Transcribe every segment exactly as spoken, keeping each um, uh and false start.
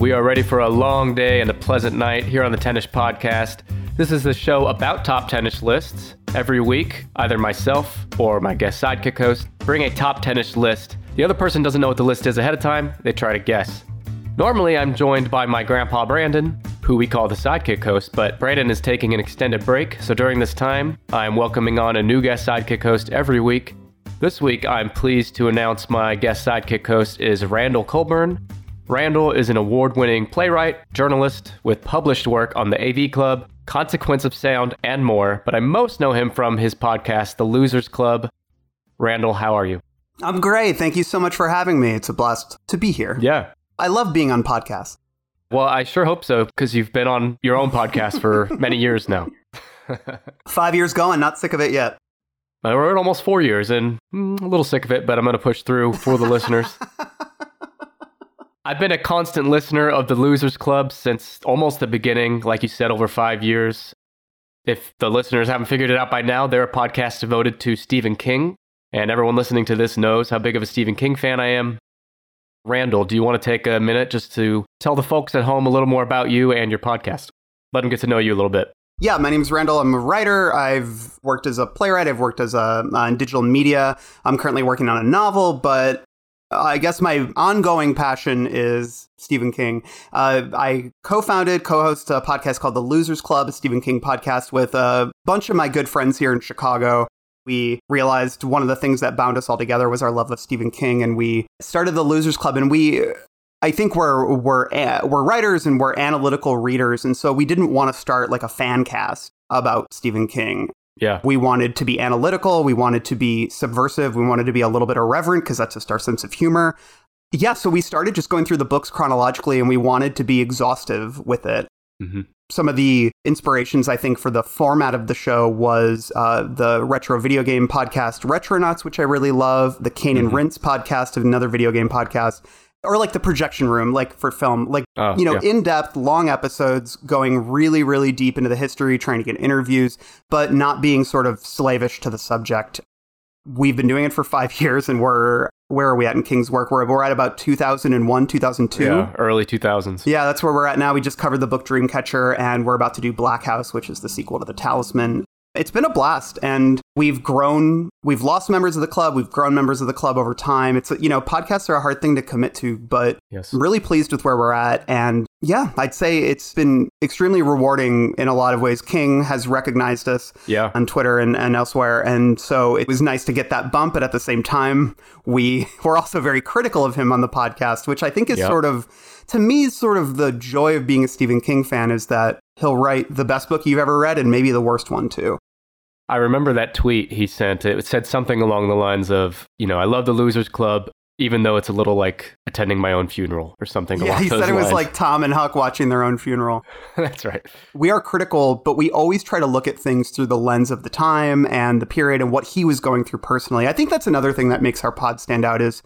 we are ready for a long day and a pleasant night here on the Tennis Podcast. This is the show about top tennis lists. Every week, either myself or my guest sidekick host bring a top tennis list. The other person doesn't know what the list is ahead of time. They try to guess. Normally, I'm joined by my grandpa, Brandon, who we call the sidekick host, but Brandon is taking an extended break. So during this time, I'm welcoming on a new guest sidekick host every week. This week, I'm pleased to announce my guest sidekick host is Randall Colburn. Randall is an award-winning playwright, journalist with published work on The A V. Club, Consequence of Sound, and more, but I most know him from his podcast, The Losers Club. Randall, how are you? I'm great. Thank you so much for having me. It's a blast to be here. Yeah. I love being on podcasts. Well, I sure hope so, because you've been on your own podcast for many years now. Five years going, not sick of it yet. We're at almost four years, and mm, a little sick of it, but I'm going to push through for the listeners. I've been a constant listener of the Losers Club since almost the beginning, like you said, over five years. If the listeners haven't figured it out by now, they're a podcast devoted to Stephen King, and everyone listening to this knows how big of a Stephen King fan I am. Randall, do you want to take a minute just to tell the folks at home a little more about you and your podcast? Let them get to know you a little bit. Yeah, my name is Randall. I'm a writer. I've worked as a playwright. I've worked as a, on digital media. I'm currently working on a novel, but I guess my ongoing passion is Stephen King. Uh, I co-founded, co-host a podcast called The Losers Club, a Stephen King podcast with a bunch of my good friends here in Chicago. We realized one of the things that bound us all together was our love of Stephen King, and we started The Losers Club, and we... I think we're we're we're writers and we're analytical readers, and so we didn't want to start like a fan cast about Stephen King. Yeah, we wanted to be analytical. We wanted to be subversive. We wanted to be a little bit irreverent because that's just our sense of humor. Yeah, so we started just going through the books chronologically, and we wanted to be exhaustive with it. Mm-hmm. Some of the inspirations, I think, for the format of the show was uh, the retro video game podcast Retronauts, which I really love. The Kane mm-hmm. and Rince podcast, another video game podcast. Or like the projection room, like for film, like, oh, you know, yeah. in-depth, long episodes going really, really deep into the history, trying to get interviews, but not being sort of slavish to the subject. We've been doing it for five years and we're, where are we at in King's work? We're, we're at about two thousand one, two thousand two. Yeah, early two thousands. Yeah, that's where we're at now. We just covered the book Dreamcatcher and we're about to do Black House, which is the sequel to The Talisman. It's been a blast and we've grown, we've lost members of the club, we've grown members of the club over time. It's, you know, podcasts are a hard thing to commit to, but yes. I'm really pleased with where we're at. And yeah, I'd say it's been extremely rewarding in a lot of ways. King has recognized us yeah. on Twitter and, and elsewhere. And so it was nice to get that bump. But at the same time, we were also very critical of him on the podcast, which I think is yeah. sort of, to me, sort of the joy of being a Stephen King fan is that he'll write the best book you've ever read and maybe the worst one, too. I remember that tweet he sent. It said something along the lines of, you know, I love the Losers Club, even though it's a little like attending my own funeral or something. Yeah, he said it was like Tom and Huck watching their own funeral. That's right. We are critical, but we always try to look at things through the lens of the time and the period and what he was going through personally. I think that's another thing that makes our pod stand out is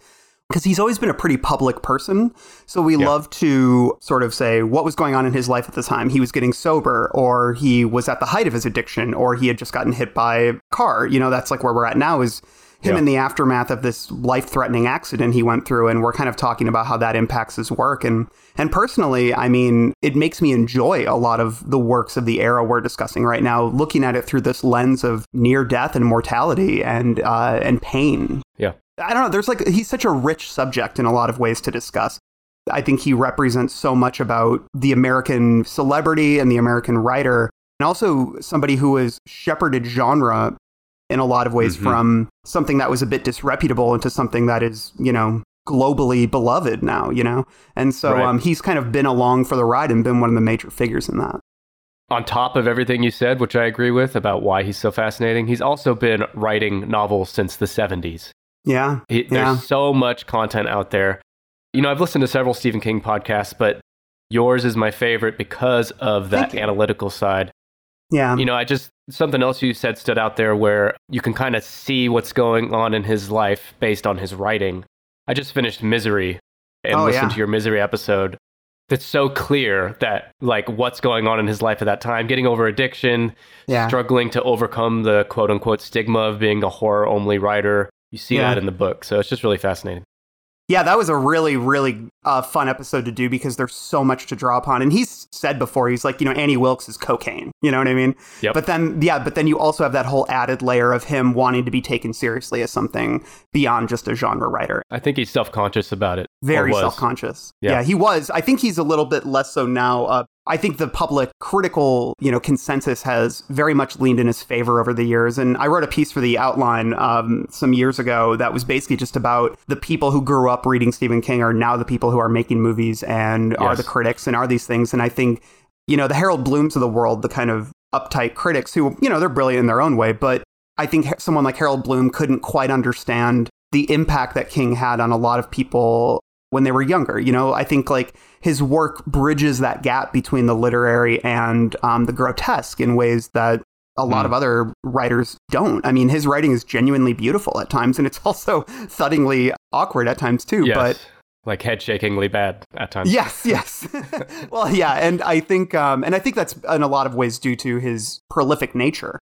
because he's always been a pretty public person. So we yeah. love to sort of say what was going on in his life at the time. He was getting sober or he was at the height of his addiction or he had just gotten hit by a car. You know, that's like where we're at now is him yeah. in the aftermath of this life-threatening accident he went through. And we're kind of talking about how that impacts his work. And and personally, I mean, it makes me enjoy a lot of the works of the era we're discussing right now, looking at it through this lens of near death and mortality and uh, and pain. Yeah. I don't know. There's like he's such a rich subject in a lot of ways to discuss. I think he represents so much about the American celebrity and the American writer and also somebody who has shepherded genre in a lot of ways mm-hmm. from something that was a bit disreputable into something that is, you know, globally beloved now, you know. And so right. um, he's kind of been along for the ride and been one of the major figures in that. On top of everything you said, which I agree with about why he's so fascinating, he's also been writing novels since the seventies. Yeah, he, there's yeah. so much content out there. You know, I've listened to several Stephen King podcasts, but yours is my favorite because of that analytical side. Yeah. You know, I just, something else you said stood out there where you can kind of see what's going on in his life based on his writing. I just finished Misery and oh, listened yeah. to your Misery episode. That's so clear that, like, what's going on in his life at that time, getting over addiction, yeah. struggling to overcome the quote unquote stigma of being a horror only writer. You see yeah. that in the book. So it's just really fascinating. Yeah, that was a really, really uh, fun episode to do because there's so much to draw upon. And he's said before, he's like, you know, Annie Wilkes is cocaine. You know what I mean? Yep. But then, yeah, but then you also have that whole added layer of him wanting to be taken seriously as something beyond just a genre writer. I think he's self-conscious about it. Very self-conscious. Yeah. yeah, he was. I think he's a little bit less so now. Uh, I think the public critical, you know, consensus has very much leaned in his favor over the years. And I wrote a piece for The Outline um, some years ago that was basically just about the people who grew up reading Stephen King are now the people who are making movies and yes. are the critics and are these things. And I think, you know, the Harold Blooms of the world, the kind of uptight critics who, you know, they're brilliant in their own way. But I think someone like Harold Bloom couldn't quite understand the impact that King had on a lot of people when they were younger. You know, I think like his work bridges that gap between the literary and um, the grotesque in ways that a lot mm. of other writers don't. I mean, his writing is genuinely beautiful at times, and it's also thuddingly awkward at times too. Yes. But like head-shakingly bad at times. Yes, yes. Well, yeah, and I think um, and I think that's in a lot of ways due to his prolific nature.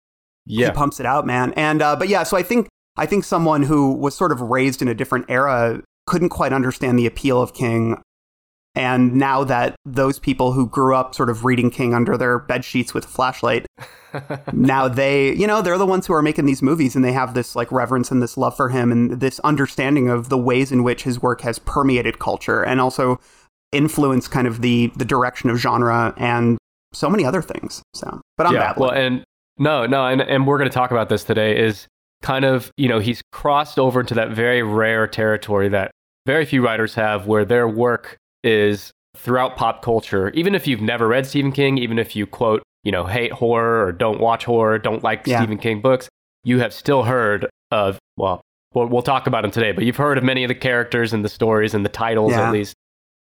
Yeah, he pumps it out, man. And uh, but yeah, so I think I think someone who was sort of raised in a different era couldn't quite understand the appeal of King. And now that those people who grew up sort of reading King under their bed sheets with a flashlight, now they, you know, they're the ones who are making these movies, and they have this like reverence and this love for him and this understanding of the ways in which his work has permeated culture and also influenced kind of the the direction of genre and so many other things. So, but I'm yeah, babbling. Well, and no, no, and, and we're going to talk about this today is kind of, you know, he's crossed over into that very rare territory that very few writers have where their work is throughout pop culture. Even if you've never read Stephen King, even if you quote, you know, hate horror or don't watch horror, don't like yeah. Stephen King books, you have still heard of, well, we'll talk about them today, but you've heard of many of the characters and the stories and the titles yeah. at least.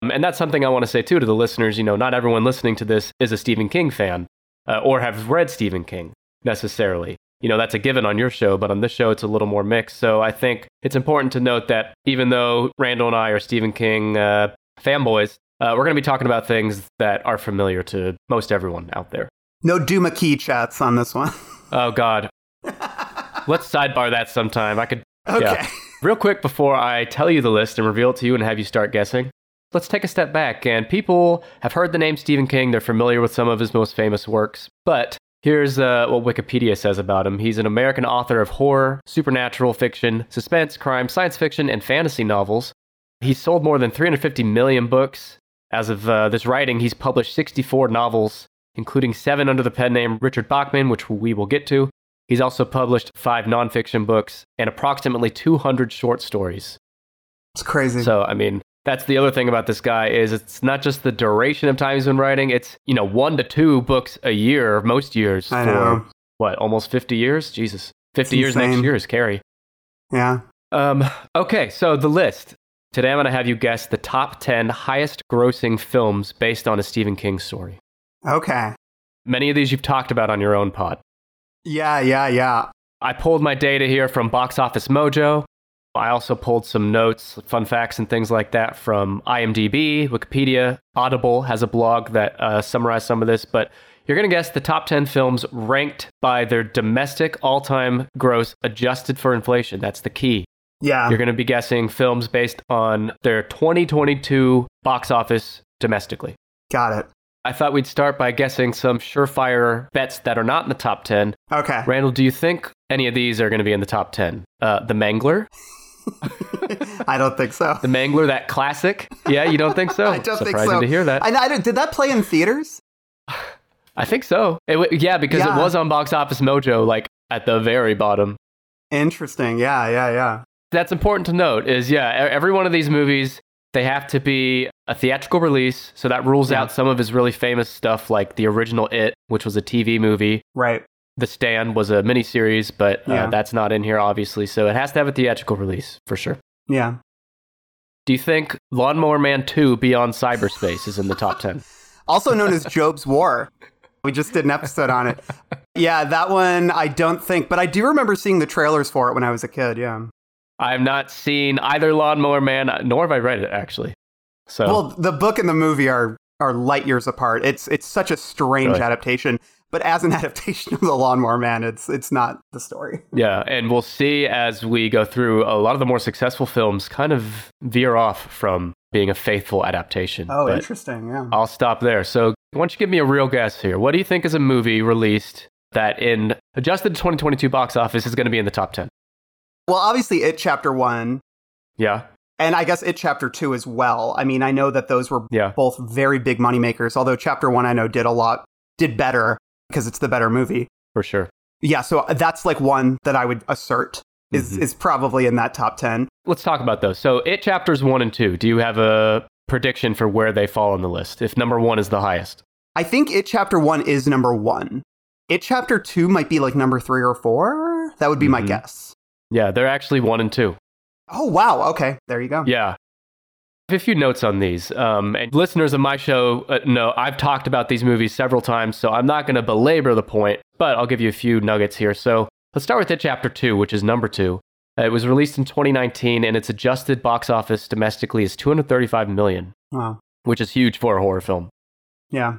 Um, and that's something I want to say too to the listeners, you know, not everyone listening to this is a Stephen King fan uh, or have read Stephen King necessarily. You know, that's a given on your show, but on this show, it's a little more mixed. So I think it's important to note that even though Randall and I are Stephen King uh, fanboys, uh, we're going to be talking about things that are familiar to most everyone out there. No Duma Key chats on this one. Oh, God. Let's sidebar that sometime. I could. Okay. Yeah. Real quick before I tell you the list and reveal it to you and have you start guessing, let's take a step back. And people have heard the name Stephen King. They're familiar with some of his most famous works, but here's uh, what Wikipedia says about him. He's an American author of horror, supernatural fiction, suspense, crime, science fiction, and fantasy novels. He's sold more than three hundred fifty million books. As of uh, this writing, he's published sixty-four novels, including seven under the pen name Richard Bachman, which we will get to. He's also published five nonfiction books and approximately two hundred short stories. It's crazy. So, I mean, that's the other thing about this guy is it's not just the duration of time he's been writing. It's, you know, one to two books a year, most years. I for, know. What, almost fifty years? Jesus. fifty years next year is Carrie. Yeah. Um. Okay, so the list. Today I'm going to have you guess the top ten highest grossing films based on a Stephen King story. Okay. Many of these you've talked about on your own pod. Yeah, yeah, yeah. I pulled my data here from Box Office Mojo. I also pulled some notes, fun facts, and things like that from IMDb, Wikipedia. Audible has a blog that uh, summarized some of this, but you're going to guess the top ten films ranked by their domestic all-time gross adjusted for inflation. That's the key. Yeah. You're going to be guessing films based on their twenty twenty-two box office domestically. Got it. I thought we'd start by guessing some surefire bets that are not in the top ten. Okay. Randall, do you think any of these are going to be in the top ten? Uh, The Mangler? I don't think so. The Mangler, that classic? Yeah, you don't think so? I don't Surprising think so. Surprising to hear that. And I don't, did that play in theaters? I think so. It, yeah, because yeah. it was on Box Office Mojo, like at the very bottom. Interesting. Yeah, yeah, yeah. That's important to note is, yeah, every one of these movies, they have to be a theatrical release. So that rules yeah. out some of his really famous stuff like the original It, which was a T V movie. Right. The Stand was a miniseries, but uh, yeah. that's not in here, obviously. So it has to have a theatrical release, for sure. Yeah. Do you think Lawnmower Man two Beyond Cyberspace is in the top ten? Also known as Job's War. We just did an episode on it. Yeah, that one, I don't think. But I do remember seeing the trailers for it when I was a kid, yeah. I have not seen either Lawnmower Man, nor have I read it, actually. So, well, the book and the movie are... are light years apart. It's it's such a strange really? adaptation. But as an adaptation of The Lawnmower Man, it's it's not the story. Yeah, and we'll see as we go through, a lot of the more successful films kind of veer off from being a faithful adaptation. Oh, but interesting, yeah. I'll stop there. So why don't you give me a real guess here? What do you think is a movie released that in adjusted twenty twenty-two box office is going to be in the top ten? Well, obviously, It Chapter one. Yeah. And I guess It Chapter two as well. I mean, I know that those were yeah. both very big moneymakers, although Chapter one I know did a lot, did better, because it's the better movie. For sure. Yeah, so that's like one that I would assert is, mm-hmm. is probably in that top ten. Let's talk about those. So It Chapters one and two, do you have a prediction for where they fall on the list, if number one is the highest? I think It Chapter one is number one. It Chapter two might be like number three or four. That would be mm-hmm. my guess. Yeah, they're actually one and two. Oh, wow. Okay. There you go. Yeah. A few notes on these. Um, and listeners of my show uh, know I've talked about these movies several times, so I'm not going to belabor the point, but I'll give you a few nuggets here. So let's start with It Chapter two, which is number two. Uh, it was released in twenty nineteen, and its adjusted box office domestically is two hundred thirty-five million dollars, wow. which is huge for a horror film. Yeah.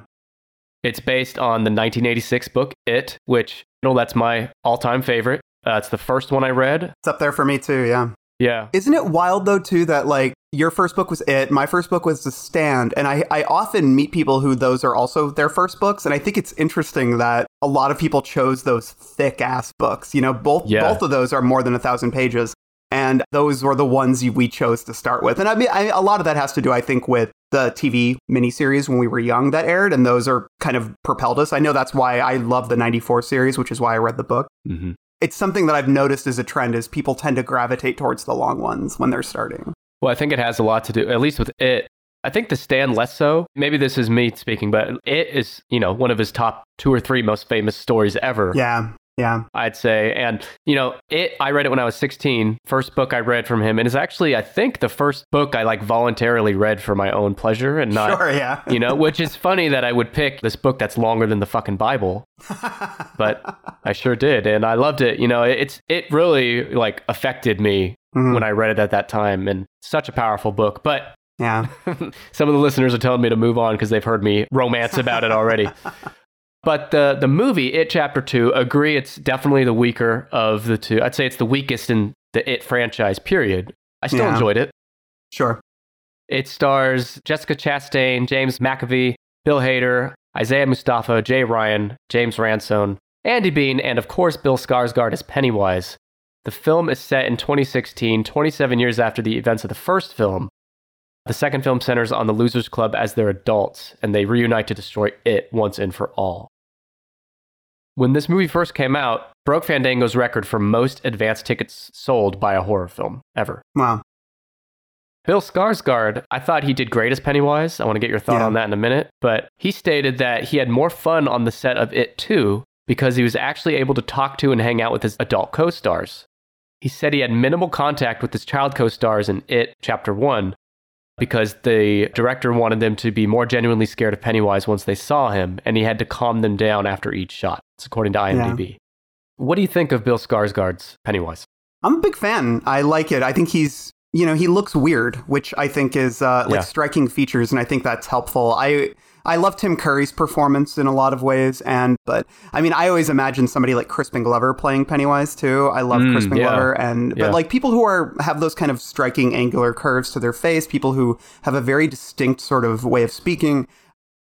It's based on the nineteen eighty-six book, It, which, you know, that's my all-time favorite. Uh, it's the first one I read. It's up there for me, too, yeah. Yeah. Isn't it wild, though, too, that, like, your first book was It, my first book was The Stand, and I, I often meet people who those are also their first books, and I think it's interesting that a lot of people chose those thick-ass books. You know, both yeah. both of those are more than a thousand pages, and those were the ones we chose to start with. And I mean, I, a lot of that has to do, I think, with the T V miniseries when we were young that aired, and those are kind of propelled us. I know that's why I love the ninety-four series, which is why I read the book. Mm-hmm. It's something that I've noticed as a trend is people tend to gravitate towards the long ones when they're starting. Well, I think it has a lot to do, at least with It. I think The Stand less so. Maybe this is me speaking, but It is, you know, one of his top two or three most famous stories ever. Yeah, yeah. I'd say. And, you know, It, I read it when I was sixteen. First book I read from him. And it's actually, I think, the first book I like voluntarily read for my own pleasure and not, sure, yeah. you know, which is funny that I would pick this book that's longer than the fucking Bible. But I sure did. And I loved it. You know, it's it really like affected me. Mm-hmm. When I read it at that time, and such a powerful book. But yeah, some of the listeners are telling me to move on because they've heard me romance about it already. But the the movie It Chapter two, agree, it's definitely the weaker of the two. I'd say it's the weakest in the It franchise. Period. I still yeah. enjoyed it. Sure. It stars Jessica Chastain, James McAvoy, Bill Hader, Isaiah Mustafa, Jay Ryan, James Ransone, Andy Bean, and of course Bill Skarsgård as Pennywise. The film is set in twenty sixteen, twenty-seven years after the events of the first film. The second film centers on the Losers Club as their adults, and they reunite to destroy It once and for all. When this movie first came out, it broke Fandango's record for most advanced tickets sold by a horror film ever. Wow. Bill Skarsgård, I thought he did great as Pennywise. I want to get your thought yeah. on that in a minute. But he stated that he had more fun on the set of It two because he was actually able to talk to and hang out with his adult co-stars. He said he had minimal contact with his child co-stars in It Chapter one because the director wanted them to be more genuinely scared of Pennywise once they saw him, and he had to calm them down after each shot. It's according to IMDb. Yeah. What do you think of Bill Skarsgård's Pennywise? I'm a big fan. I like it. I think he's, you know, he looks weird, which I think is uh, like yeah. striking features, and I think that's helpful. I... I love Tim Curry's performance in a lot of ways, and but I mean, I always imagine somebody like Crispin Glover playing Pennywise too. I love mm, Crispin yeah. Glover, and yeah. but like people who are have those kind of striking angular curves to their face, people who have a very distinct sort of way of speaking.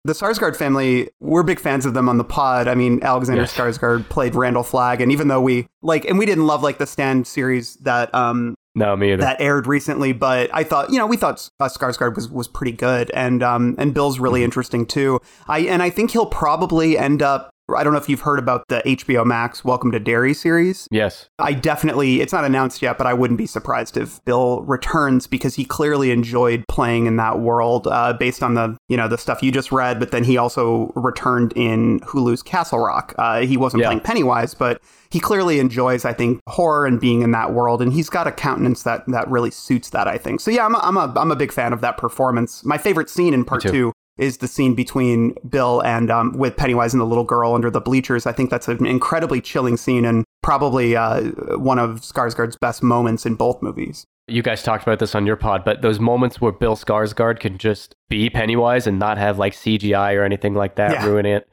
The Skarsgård family, we're big fans of them on the pod. I mean, Alexander yes. Skarsgård played Randall Flagg, and even though we like, and we didn't love like the Stand series that um no me either that aired recently, but I thought you know we thought uh, Skarsgård was was pretty good, and um and Bill's really mm-hmm. interesting too. I and I think he'll probably end up. I don't know if you've heard about the H B O Max Welcome to Derry series. Yes. I definitely, it's not announced yet, but I wouldn't be surprised if Bill returns because he clearly enjoyed playing in that world uh, based on the, you know, the stuff you just read. But then he also returned in Hulu's Castle Rock. Uh, he wasn't yeah. playing Pennywise, but he clearly enjoys, I think, horror and being in that world. And he's got a countenance that, that really suits that, I think. So yeah, I'm a, I'm a, I'm a big fan of that performance. My favorite scene in part two is the scene between Bill and um, with Pennywise and the little girl under the bleachers. I think that's an incredibly chilling scene and probably uh, one of Skarsgård's best moments in both movies. You guys talked about this on your pod, but those moments where Bill Skarsgård can just be Pennywise and not have like C G I or anything like that yeah. ruin it.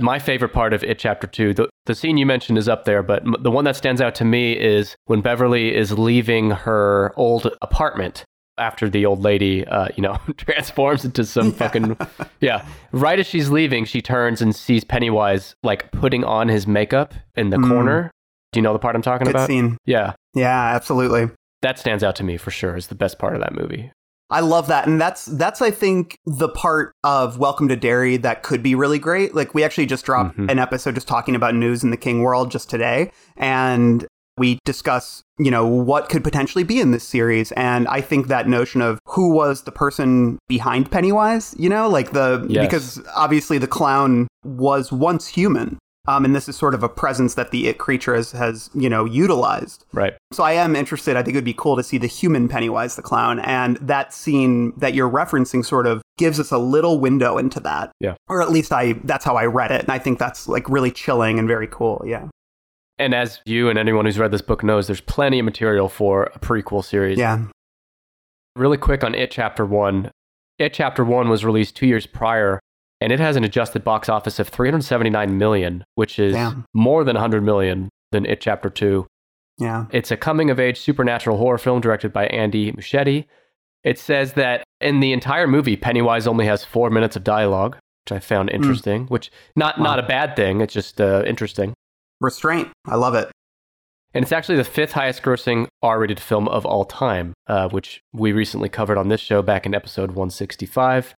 My favorite part of It Chapter two, the, the scene you mentioned is up there, but m- the one that stands out to me is when Beverly is leaving her old apartment after the old lady, uh, you know, transforms into some fucking... Yeah. Right as she's leaving, she turns and sees Pennywise, like, putting on his makeup in the mm. corner. Do you know the part I'm talking Good about? Scene. Yeah. Yeah, absolutely. That stands out to me for sure. Is the best part of that movie. I love that. And that's, that's I think, the part of Welcome to Derry that could be really great. Like, we actually just dropped mm-hmm. an episode just talking about news in the King world just today. And we discuss, you know, what could potentially be in this series. And I think that notion of who was the person behind Pennywise, you know, like the, yes. because obviously the clown was once human. Um, and this is sort of a presence that the it creature has, has, you know, utilized. Right. So I am interested. I think it would be cool to see the human Pennywise the clown. And that scene that you're referencing sort of gives us a little window into that. Yeah. Or at least I that's how I read it. And I think that's like really chilling and very cool. Yeah. And as you and anyone who's read this book knows, there's plenty of material for a prequel series. Yeah. Really quick on It Chapter one. It Chapter one was released two years prior. And it has an adjusted box office of three hundred seventy-nine million dollars, which is Damn. more than one hundred million dollars than It Chapter two. Yeah. It's a coming-of-age supernatural horror film directed by Andy Muschietti. It says that in the entire movie, Pennywise only has four minutes of dialogue, which I found interesting, mm. which not wow. not a bad thing. It's just uh, interesting. Restraint. I love it. And it's actually the fifth highest-grossing R-rated film of all time, uh, which we recently covered on this show back in episode one sixty-five.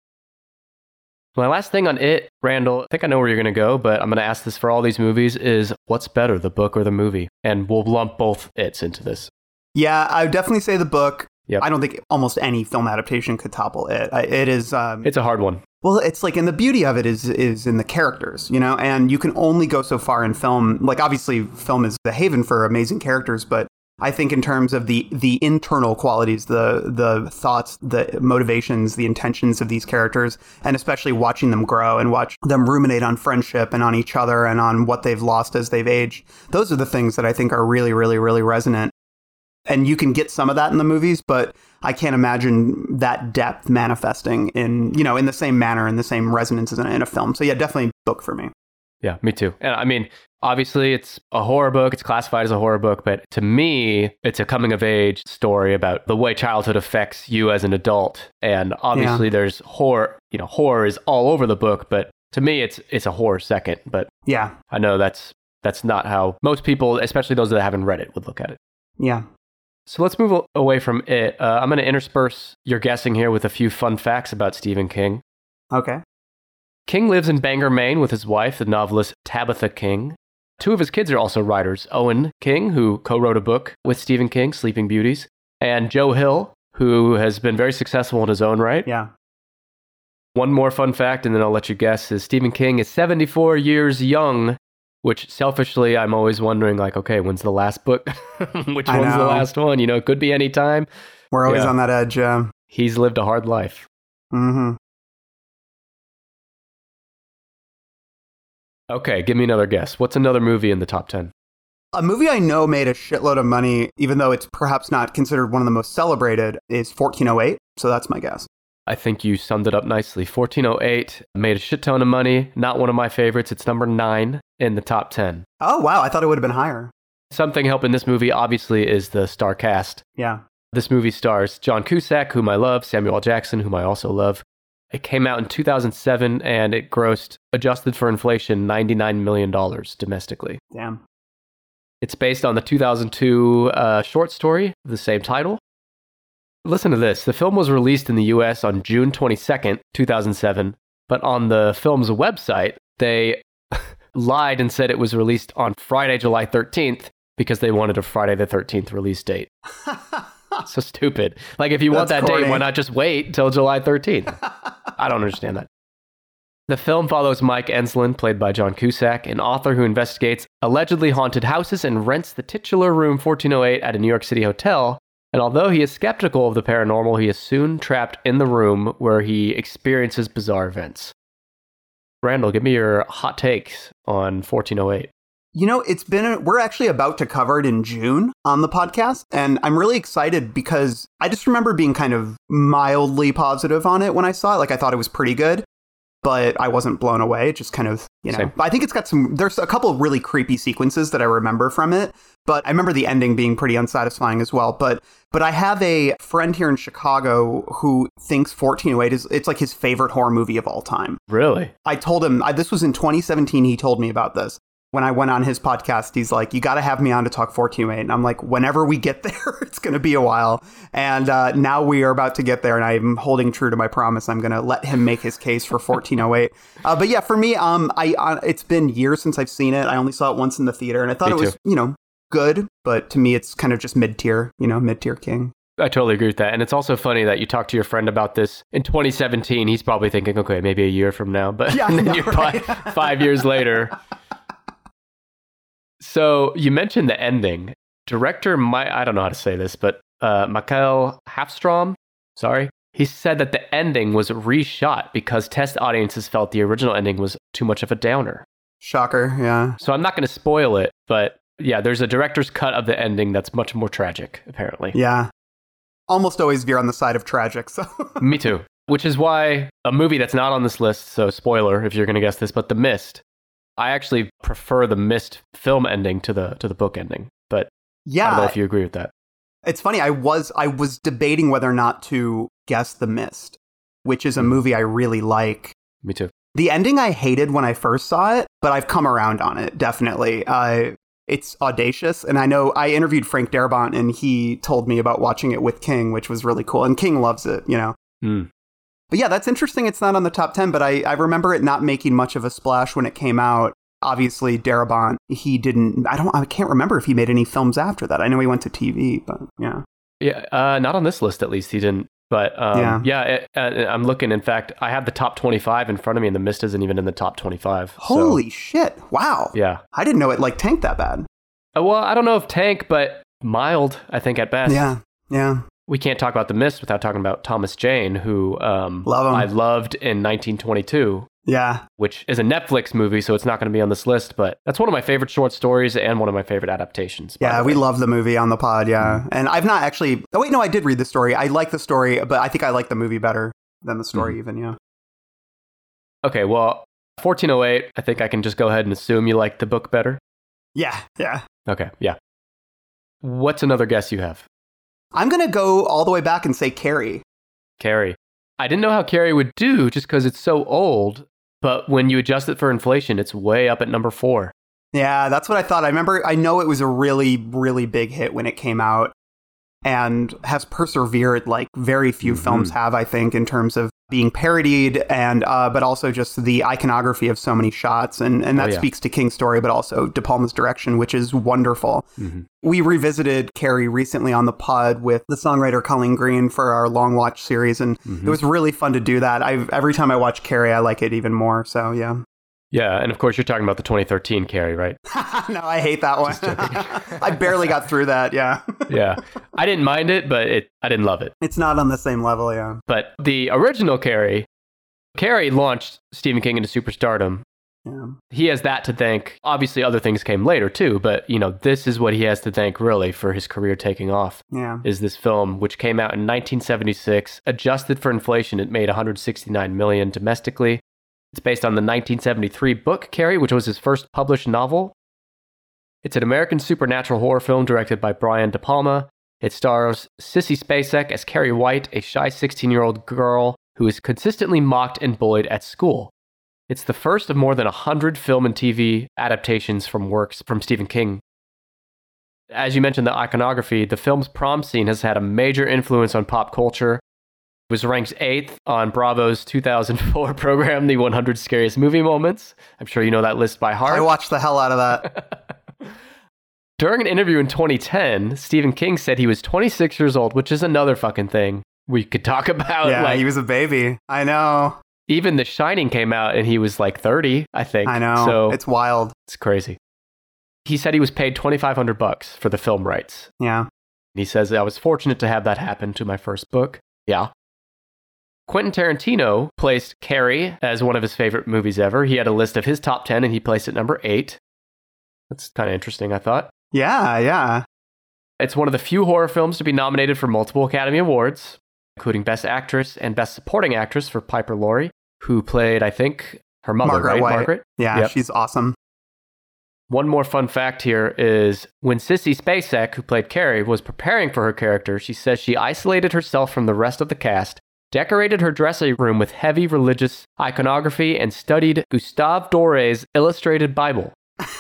My last thing on it, Randall, I think I know where you're going to go, but I'm going to ask this for all these movies, is what's better, the book or the movie? And we'll lump both its into this. Yeah, I would definitely say the book. Yep. I don't think almost any film adaptation could topple it. It is... Um, it's a hard one. Well, it's like, and the beauty of it is is in the characters, you know, and you can only go so far in film. Like, obviously, film is the haven for amazing characters, but I think in terms of the the internal qualities, the the thoughts, the motivations, the intentions of these characters, and especially watching them grow and watch them ruminate on friendship and on each other and on what they've lost as they've aged. Those are the things that I think are really, really, really resonant. And you can get some of that in the movies, but I can't imagine that depth manifesting in, you know, in the same manner, in the same resonance as in, in a film. So yeah, definitely book for me. Yeah, me too. And I mean, obviously, it's a horror book. It's classified as a horror book. But to me, it's a coming of age story about the way childhood affects you as an adult. And obviously, yeah. there's horror, you know, horror is all over the book. But to me, it's it's a horror second. But yeah, I know that's that's not how most people, especially those that haven't read it, would look at it. Yeah. So let's move away from it. Uh, I'm going to intersperse your guessing here with a few fun facts about Stephen King. Okay. King lives in Bangor, Maine with his wife, the novelist Tabitha King. Two of his kids are also writers, Owen King, who co-wrote a book with Stephen King, Sleeping Beauties, and Joe Hill, who has been very successful in his own right. Yeah. One more fun fact, and then I'll let you guess, is Stephen King is seventy-four years young, which selfishly I'm always wondering, like, okay, when's the last book? Which I one's know. the last one? You know, it could be any time. We're always yeah. on that edge. Um... He's lived a hard life. Mm-hmm. Okay, give me another guess. What's another movie in the top ten? A movie I know made a shitload of money, even though it's perhaps not considered one of the most celebrated, is fourteen oh eight. So that's my guess. I think you summed it up nicely. fourteen oh eight made a shit ton of money. Not one of my favorites. It's number nine in the top ten. Oh, wow. I thought it would have been higher. Something helping this movie, obviously, is the star cast. Yeah. This movie stars John Cusack, whom I love, Samuel L. Jackson, whom I also love. It came out in two thousand seven, and it grossed, adjusted for inflation, ninety-nine million dollars domestically. Damn. It's based on the two thousand two uh, short story, the same title. Listen to this. The film was released in the U S on June twenty-second, two thousand seven, but on the film's website, they lied and said it was released on Friday, July thirteenth, because they wanted a Friday the thirteenth release date. So stupid. Like, if you That's want that corny. date, why not just wait till July thirteenth? I don't understand that. The film follows Mike Enslin, played by John Cusack, an author who investigates allegedly haunted houses and rents the titular room fourteen oh eight at a New York City hotel. And although he is skeptical of the paranormal, he is soon trapped in the room where he experiences bizarre events. Randall, give me your hot takes on fourteen oh eight. You know, it's been, a, we're actually about to cover it in June on the podcast. And I'm really excited because I just remember being kind of mildly positive on it when I saw it. Like, I thought it was pretty good. but I wasn't blown away. Just kind of, you know, Same. But I think it's got some, there's a couple of really creepy sequences that I remember from it, but I remember the ending being pretty unsatisfying as well. But, but I have a friend here in Chicago who thinks fourteen oh eight is, it's like his favorite horror movie of all time. Really? I told him, I, this was in twenty seventeen, he told me about this. When I went on his podcast, he's like, you got to have me on to talk fourteen oh eight. And I'm like, whenever we get there, it's going to be a while. And uh, now we are about to get there. And I'm holding true to my promise. I'm going to let him make his case for fourteen oh eight. uh, but yeah, for me, um, I uh, it's been years since I've seen it. I only saw it once in the theater. And I thought me it was, too. you know, good. But to me, it's kind of just mid-tier, you know, mid-tier king. I totally agree with that. And it's also funny that you talked to your friend about this in twenty seventeen. He's probably thinking, okay, maybe a year from now. But yeah, then know, you're right? five, five years later. So you mentioned the ending. Director, my, I don't know how to say this, but uh, Mikael Hafstrom, sorry, he said that the ending was reshot because test audiences felt the original ending was too much of a downer. Shocker, yeah. So I'm not going to spoil it, but yeah, there's a director's cut of the ending that's much more tragic, apparently. Yeah. Almost always veer on the side of tragic, so. Me too. Which is why a movie that's not on this list, so spoiler if you're going to guess this, but The Mist. I actually prefer the Mist film ending to the to the book ending, but yeah, I don't know if you agree with that. It's funny. I was I was debating whether or not to guess The Mist, which is a movie I really like. Me too. The ending I hated when I first saw it, but I've come around on it, definitely. Uh, it's audacious. And I know I interviewed Frank Darabont and he told me about watching it with King, which was really cool. And King loves it, you know. Mm. But yeah, that's interesting. It's not on the top ten, but I, I remember it not making much of a splash when it came out. Obviously, Darabont, he didn't, I don't, I can't remember if he made any films after that. I know he went to T V, but yeah. Yeah, uh, not on this list, at least he didn't. But um, yeah, yeah it, uh, I'm looking. In fact, I have the top twenty-five in front of me and The Mist isn't even in the top twenty-five. Holy so. shit. Wow. Yeah. I didn't know it like tanked that bad. Uh, well, I don't know if tank, but mild, I think at best. Yeah. Yeah. We can't talk about The Mist without talking about Thomas Jane, who um, Love I loved in nineteen twenty-two. Yeah. Which is a Netflix movie, so it's not going to be on this list, but that's one of my favorite short stories and one of my favorite adaptations. Yeah, we love the movie on the pod, yeah. Mm-hmm. And I've not actually... Oh, wait, no, I did read the story. I like the story, but I think I like the movie better than the story mm-hmm. even, yeah. Okay, well, fourteen oh eight, I think I can just go ahead and assume you like the book better? Yeah, yeah. Okay, yeah. What's another guess you have? I'm going to go all the way back and say Carrie. Carrie. I didn't know how Carrie would do just because it's so old, but when you adjust it for inflation, it's way up at number four. Yeah, that's what I thought. I remember, I know it was a really, really big hit when it came out and has persevered like very few mm-hmm. films have, I think, in terms of being parodied and, uh, but also just the iconography of so many shots. And, and that oh, yeah. speaks to King's story, but also De Palma's direction, which is wonderful. Mm-hmm. We revisited Carrie recently on the pod with the songwriter Colleen Green for our Long Watch series. And mm-hmm. it was really fun to do that. I've, every time I watch Carrie, I like it even more. So, yeah. Yeah. And of course, you're talking about the twenty thirteen Carrie, right? No, I hate that one. I barely got through that. Yeah. Yeah. I didn't mind it, but it, I didn't love it. It's not on the same level. Yeah. But the original Carrie, Carrie launched Stephen King into superstardom. Yeah. He has that to thank. Obviously, other things came later, too. But, you know, this is what he has to thank, really, for his career taking off. Yeah. Is this film, which came out in nineteen seventy-six. Adjusted for inflation, it made one hundred sixty-nine million dollars domestically. It's based on the nineteen seventy-three book, Carrie, which was his first published novel. It's an American supernatural horror film directed by Brian De Palma. It stars Sissy Spacek as Carrie White, a shy sixteen-year-old girl who is consistently mocked and bullied at school. It's the first of more than one hundred film and T V adaptations from works from Stephen King. As you mentioned, the iconography, the film's prom scene has had a major influence on pop culture. Was ranked eighth on Bravo's two thousand four program, The one hundred Scariest Movie Moments. I'm sure you know that list by heart. I watched the hell out of that. During an interview in twenty ten, Stephen King said he was twenty-six years old, which is another fucking thing we could talk about. Yeah, like, he was a baby. I know. Even The Shining came out and he was like thirty, I think. I know. So it's wild. It's crazy. He said he was paid twenty-five hundred bucks for the film rights. Yeah. He says, I was fortunate to have that happen to my first book. Yeah. Quentin Tarantino placed Carrie as one of his favorite movies ever. He had a list of his top ten and he placed it number eight. That's kind of interesting, I thought. Yeah, yeah. It's one of the few horror films to be nominated for multiple Academy Awards, including Best Actress and Best Supporting Actress for Piper Laurie, who played, I think, her mother, Margaret right? White. Margaret? Yeah, yep. She's awesome. One more fun fact here is when Sissy Spacek, who played Carrie, was preparing for her character, she says she isolated herself from the rest of the cast, decorated her dressing room with heavy religious iconography, and studied Gustave Doré's Illustrated Bible.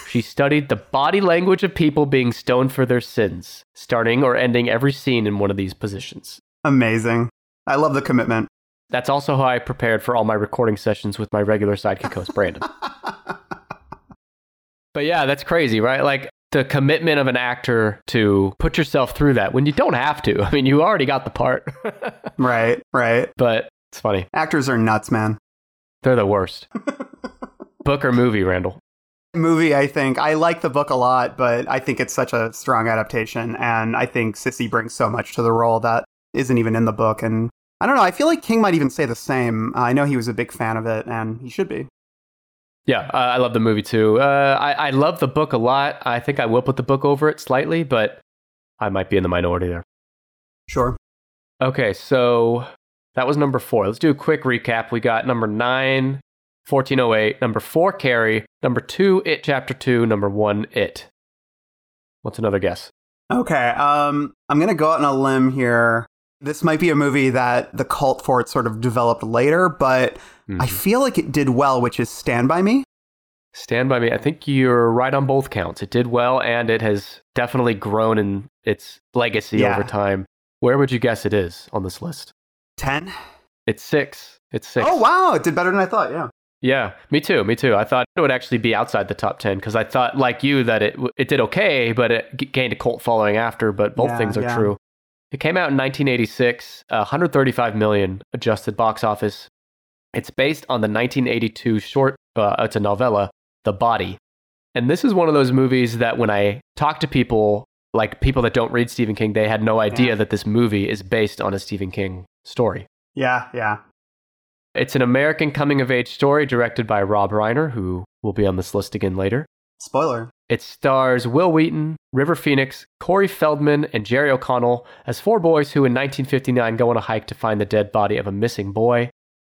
She studied the body language of people being stoned for their sins, starting or ending every scene in one of these positions. Amazing. I love the commitment. That's also how I prepared for all my recording sessions with my regular sidekick host, Brandon. But yeah, that's crazy, right? Like the commitment of an actor to put yourself through that when you don't have to. I mean, you already got the part. Right, right. But it's funny. Actors are nuts, man. They're the worst. Book or movie, Randall? Movie, I think. I like the book a lot, but I think it's such a strong adaptation. And I think Sissy brings so much to the role that isn't even in the book. And I don't know. I feel like King might even say the same. Uh, I know he was a big fan of it, and he should be. Yeah, uh, I love the movie too. Uh, I, I love the book a lot. I think I will put the book over it slightly, but I might be in the minority there. Sure. Okay, so that was number four. Let's do a quick recap. We got number nine, fourteen oh eight, number four, Carrie, number two, It Chapter two, number one, It. What's another guess? Okay, um, I'm going to go out on a limb here. This might be a movie that the cult for it sort of developed later, but mm-hmm. I feel like it did well, which is Stand By Me. Stand By Me. I think you're right on both counts. It did well, and it has definitely grown in its legacy yeah. over time. Where would you guess it is on this list? ten? It's six. It's six. Oh, wow. It did better than I thought, yeah. Yeah, me too. Me too. I thought it would actually be outside the top ten because I thought, like you, that it it did okay, but it gained a cult following after, but both yeah, things are yeah. true. It came out in nineteen eighty-six, one hundred thirty-five million dollars adjusted box office. It's based on the nineteen eighty-two short, uh, it's a novella, The Body. And this is one of those movies that when I talk to people, like people that don't read Stephen King, they had no idea yeah. that this movie is based on a Stephen King story. Yeah, yeah. It's an American coming-of-age story directed by Rob Reiner, who will be on this list again later. Spoiler. It stars Will Wheaton, River Phoenix, Corey Feldman, and Jerry O'Connell as four boys who in nineteen fifty-nine go on a hike to find the dead body of a missing boy.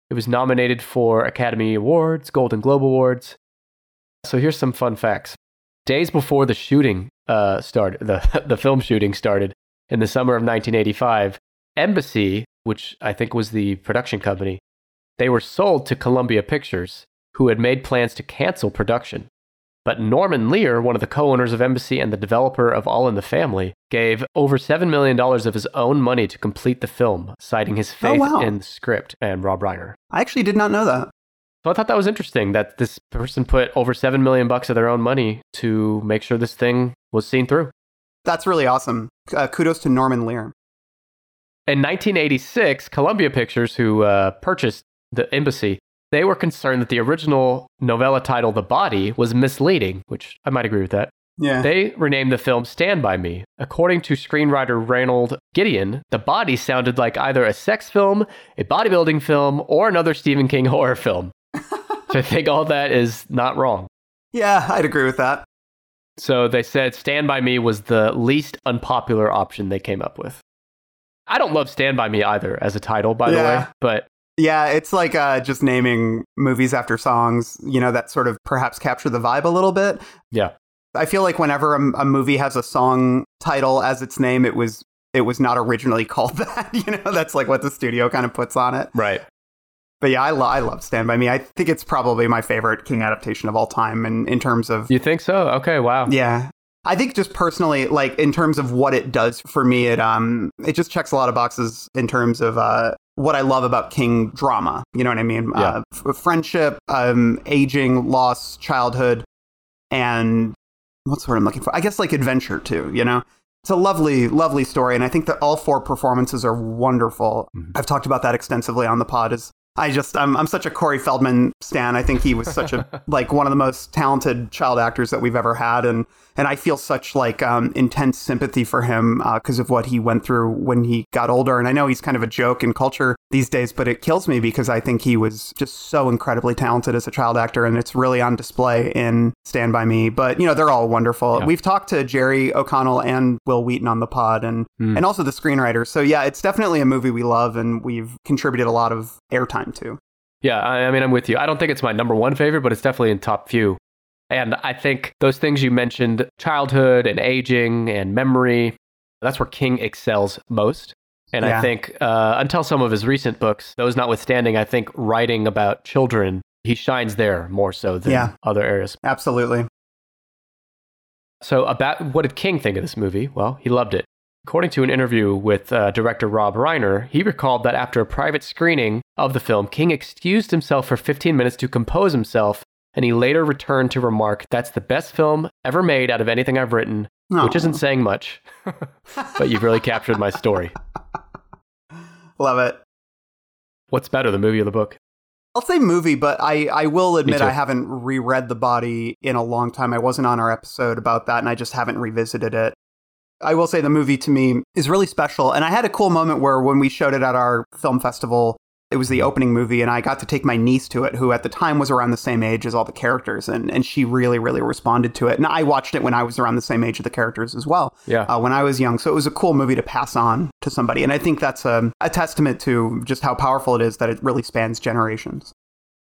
It was nominated for Academy Awards, Golden Globe Awards. So here's some fun facts. Days before the shooting uh, started, the, the film shooting started in the summer of nineteen eighty-five, Embassy, which I think was the production company, they were sold to Columbia Pictures, who had made plans to cancel production. But Norman Lear, one of the co-owners of Embassy and the developer of All in the Family, gave over seven million dollars of his own money to complete the film, citing his faith oh, wow. in the script and Rob Reiner. I actually did not know that. So I thought that was interesting that this person put over seven million dollars bucks of their own money to make sure this thing was seen through. That's really awesome. Uh, kudos to Norman Lear. In nineteen eighty-six, Columbia Pictures, who uh, purchased the Embassy, they were concerned that the original novella title, The Body, was misleading, which I might agree with that. Yeah. They renamed the film Stand By Me. According to screenwriter Reynold Gideon, The Body sounded like either a sex film, a bodybuilding film, or another Stephen King horror film. So I think all that is not wrong. Yeah, I'd agree with that. So they said Stand By Me was the least unpopular option they came up with. I don't love Stand By Me either as a title, by yeah. the way, but... Yeah, it's like uh, just naming movies after songs, you know, that sort of perhaps capture the vibe a little bit. Yeah. I feel like whenever a, a movie has a song title as its name, it was it was not originally called that. You know, that's like what the studio kind of puts on it. Right. But yeah, I, lo- I love Stand By Me. I think it's probably my favorite King adaptation of all time. And in terms of... You think so? Okay, wow. Yeah. I think just personally, like in terms of what it does for me, it um it just checks a lot of boxes in terms of... uh. what I love about King drama, you know what I mean? Yeah. Uh, f- friendship, um, aging, loss, childhood, and what's the word I'm looking for? I guess like adventure too, you know? It's a lovely, lovely story. And I think that all four performances are wonderful. Mm-hmm. I've talked about that extensively on the pod. Is I just, I'm, I'm such a Corey Feldman stan. I think he was such a, like one of the most talented child actors that we've ever had. And, and I feel such like um, intense sympathy for him because uh, of what he went through when he got older. And I know he's kind of a joke in culture these days, but it kills me because I think he was just so incredibly talented as a child actor. And it's really on display in Stand By Me. But, you know, they're all wonderful. Yeah. We've talked to Jerry O'Connell and Will Wheaton on the pod and, mm. and also the screenwriter. So, yeah, it's definitely a movie we love and we've contributed a lot of airtime to. Yeah, I, I mean, I'm with you. I don't think it's my number one favorite, but it's definitely in top few. And I think those things you mentioned, childhood and aging and memory, that's where King excels most. And yeah. I think uh, until some of his recent books, those notwithstanding, I think writing about children, he shines there more so than yeah. other areas. Absolutely. So about what did King think of this movie? Well, he loved it. According to an interview with uh, director Rob Reiner, he recalled that after a private screening of the film, King excused himself for fifteen minutes to compose himself, and he later returned to remark, "That's the best film ever made out of anything I've written," Aww. Which isn't saying much, but you've really captured my story. Love it. What's better, the movie or the book? I'll say movie, but I, I will admit I haven't reread The Body in a long time. I wasn't on our episode about that, and I just haven't revisited it. I will say the movie to me is really special. And I had a cool moment where when we showed it at our film festival, it was the opening movie, and I got to take my niece to it, who at the time was around the same age as all the characters. And, and she really, really responded to it. And I watched it when I was around the same age of the characters as well, yeah. uh, when I was young. So it was a cool movie to pass on to somebody. And I think that's a, a testament to just how powerful it is that it really spans generations.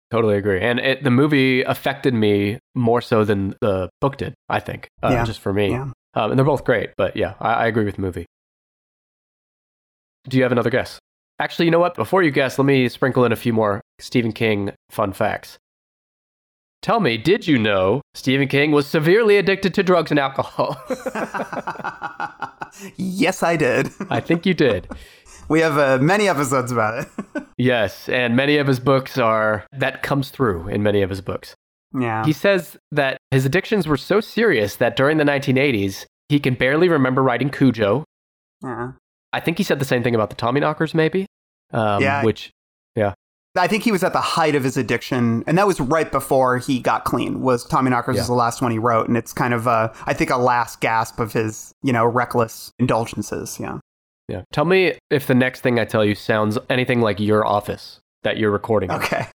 Totally agree. And it, the movie affected me more so than the book did, I think, uh, yeah. just for me. Yeah. Um, and they're both great, but yeah, I, I agree with the movie. Do you have another guess? Actually, you know what? Before you guess, let me sprinkle in a few more Stephen King fun facts. Tell me, did you know Stephen King was severely addicted to drugs and alcohol? Yes, I did. I think you did. We have uh, many episodes about it. Yes, and many of his books are... That comes through in many of his books. Yeah. He says that his addictions were so serious that during the nineteen eighties, he can barely remember writing Cujo. Yeah. I think he said the same thing about the Tommyknockers, maybe. Um, yeah. Which, yeah. I think he was at the height of his addiction, and that was right before he got clean, was Tommyknockers yeah. was the last one he wrote, and it's kind of, a, I think, a last gasp of his, you know, reckless indulgences, yeah. Yeah. Tell me if the next thing I tell you sounds anything like your office that you're recording. Okay. Of.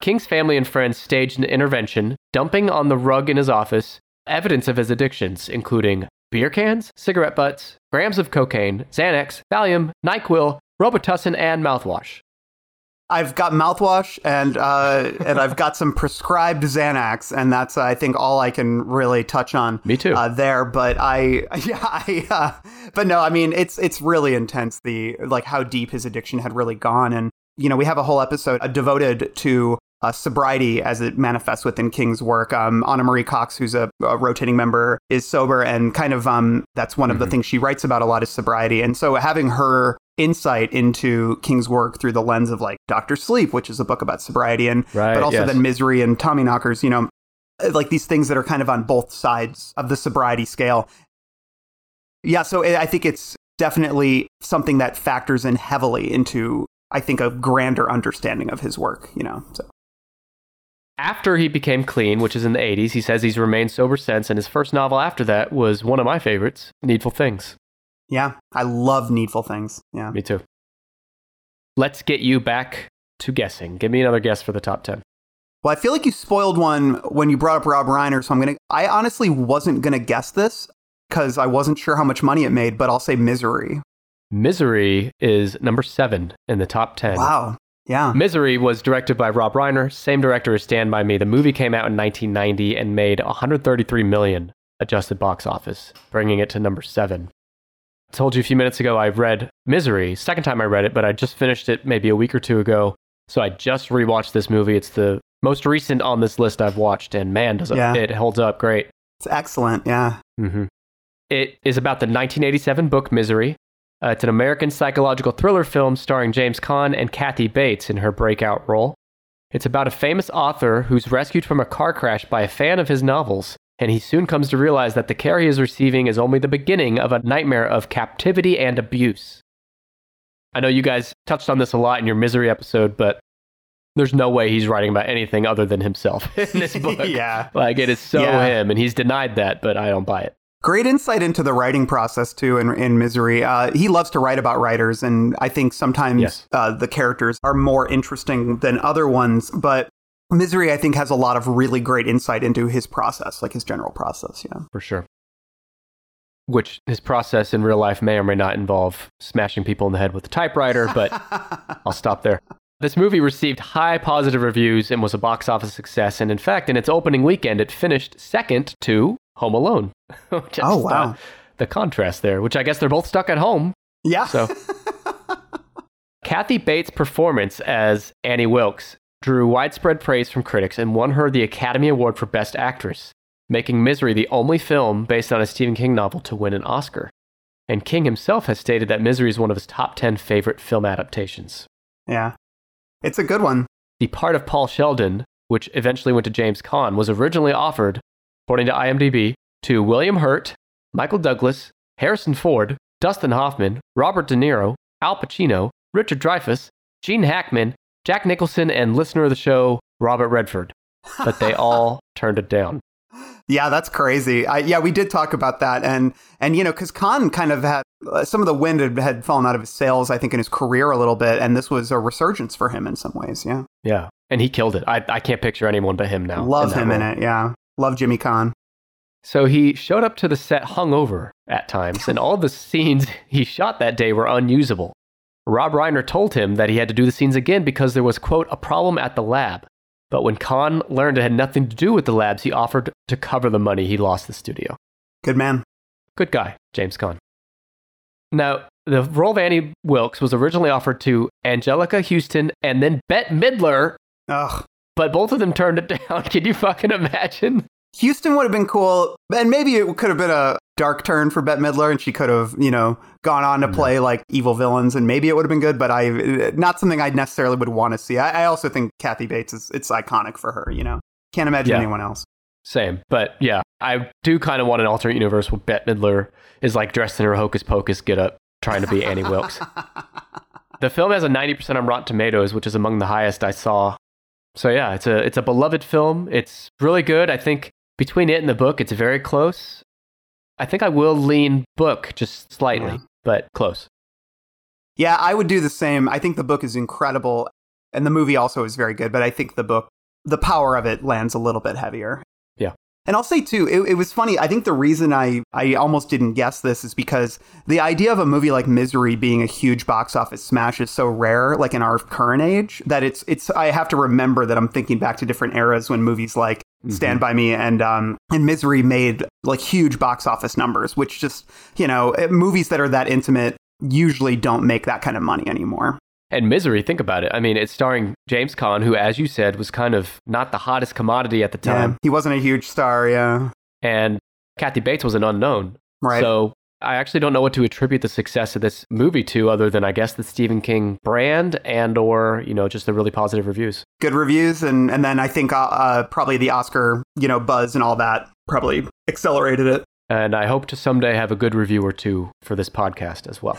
King's family and friends staged an intervention, dumping on the rug in his office evidence of his addictions, including beer cans, cigarette butts, grams of cocaine, Xanax, Valium, NyQuil, Robitussin, and mouthwash. I've got mouthwash and uh, and I've got some prescribed Xanax, and that's uh, I think all I can really touch on. Me too. Uh, there, but I yeah, I, uh, but no, I mean it's it's really intense. The like how deep his addiction had really gone, and you know we have a whole episode uh, devoted to. Uh, sobriety as it manifests within King's work. Um, Anna Marie Cox, who's a, a rotating member, is sober, and kind of um, that's one mm-hmm. of the things she writes about a lot is sobriety. And so having her insight into King's work through the lens of like Doctor Sleep, which is a book about sobriety, and right, but also yes. then Misery and Tommyknockers, you know, like these things that are kind of on both sides of the sobriety scale. Yeah, so it, I think it's definitely something that factors in heavily into, I think, a grander understanding of his work, you know, so. After he became clean, which is in the eighties, he says he's remained sober since, and his first novel after that was one of my favorites, Needful Things. Yeah, I love Needful Things. Yeah, me too. Let's get you back to guessing. Give me another guess for the top ten. Well, I feel like you spoiled one when you brought up Rob Reiner, so I'm gonna. I honestly wasn't gonna guess this because I wasn't sure how much money it made, but I'll say Misery. Misery is number seven in the top ten. Wow. Yeah. Misery was directed by Rob Reiner, same director as Stand By Me. The movie came out in nineteen ninety and made one hundred thirty-three million dollars adjusted box office, bringing it to number seven. I told you a few minutes ago I read Misery, second time I read it, but I just finished it maybe a week or two ago. So I just rewatched this movie. It's the most recent on this list I've watched, and man, does it, yeah. it holds up great. It's excellent, yeah. Mm-hmm. It is about the nineteen eighty-seven book Misery. Uh, it's an American psychological thriller film starring James Caan and Kathy Bates in her breakout role. It's about a famous author who's rescued from a car crash by a fan of his novels, and he soon comes to realize that the care he is receiving is only the beginning of a nightmare of captivity and abuse. I know you guys touched on this a lot in your Misery episode, but there's no way he's writing about anything other than himself in this book. yeah. Like, it is so yeah. him, and he's denied that, but I don't buy it. Great insight into the writing process, too, in, in Misery. Uh, he loves to write about writers, and I think sometimes yes. uh, the characters are more interesting than other ones. But Misery, I think, has a lot of really great insight into his process, like his general process. Yeah, for sure. Which his process in real life may or may not involve smashing people in the head with a typewriter, but I'll stop there. This movie received high positive reviews and was a box office success. And in fact, in its opening weekend, it finished second to Home Alone. Just, oh, wow. Uh, the contrast there, which I guess they're both stuck at home. Yeah. So, Kathy Bates' performance as Annie Wilkes drew widespread praise from critics and won her the Academy Award for Best Actress, making Misery the only film based on a Stephen King novel to win an Oscar. And King himself has stated that Misery is one of his top ten favorite film adaptations. Yeah. It's a good one. The part of Paul Sheldon, which eventually went to James Caan, was originally offered, according to IMDb, to William Hurt, Michael Douglas, Harrison Ford, Dustin Hoffman, Robert De Niro, Al Pacino, Richard Dreyfuss, Gene Hackman, Jack Nicholson, and listener of the show, Robert Redford. But they all turned it down. Yeah, that's crazy. I, yeah, we did talk about that. And, and you know, because Caan kind of had uh, some of the wind had, had fallen out of his sails, I think, in his career a little bit. And this was a resurgence for him in some ways. Yeah. Yeah. And he killed it. I, I can't picture anyone but him now. Love him in it. Yeah. Love Jimmy Caan. So he showed up to the set hungover at times, and all the scenes he shot that day were unusable. Rob Reiner told him that he had to do the scenes again because there was, quote, a problem at the lab. But when Caan learned it had nothing to do with the labs, he offered to cover the money he lost the studio. Good man. Good guy, James Caan. Now, the role of Annie Wilkes was originally offered to Angelica Houston and then Bette Midler. Ugh. But both of them turned it down. Can you fucking imagine? Houston would have been cool, and maybe it could have been a dark turn for Bette Midler, and she could have, you know, gone on to play like evil villains, and maybe it would have been good. But I, not something I necessarily would want to see. I, I also think Kathy Bates is it's iconic for her. You know, can't imagine yeah. anyone else. Same, but yeah, I do kind of want an alternate universe where Bette Midler is like dressed in her hocus pocus getup, trying to be Annie Wilkes. The film has a ninety percent on Rotten Tomatoes, which is among the highest I saw. So yeah, it's a it's a beloved film. It's really good. I think. Between it and the book, it's very close. I think I will lean book just slightly, yeah. but close. Yeah, I would do the same. I think the book is incredible, and the movie also is very good, but I think the book, the power of it lands a little bit heavier. Yeah. And I'll say, too, it, it was funny. I think the reason I, I almost didn't guess this is because the idea of a movie like Misery being a huge box office smash is so rare, like in our current age, that it's it's I have to remember that I'm thinking back to different eras when movies like mm-hmm. Stand By Me and um and Misery made like huge box office numbers, which just, you know, movies that are that intimate usually don't make that kind of money anymore. And Misery, think about it. I mean, it's starring James Caan, who, as you said, was kind of not the hottest commodity at the time. Yeah, he wasn't a huge star, yeah. And Kathy Bates was an unknown. Right. So I actually don't know what to attribute the success of this movie to other than, I guess, the Stephen King brand and or, you know, just the really positive reviews. Good reviews. And, and then I think uh, probably the Oscar, you know, buzz and all that probably accelerated it. And I hope to someday have a good review or two for this podcast as well.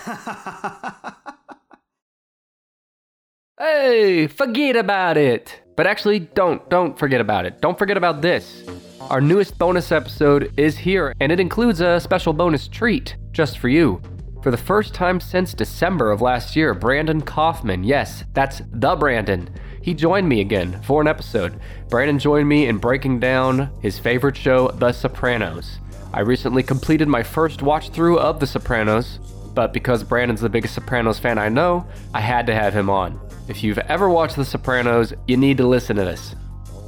Hey, forget about it. But actually, don't, don't forget about it. Don't forget about this. Our newest bonus episode is here, and it includes a special bonus treat just for you. For the first time since December of last year, Brandon Kaufman, yes, that's the Brandon, he joined me again for an episode. Brandon joined me in breaking down his favorite show, The Sopranos. I recently completed my first watch-through of The Sopranos, but because Brandon's the biggest Sopranos fan I know, I had to have him on. If you've ever watched The Sopranos, you need to listen to this.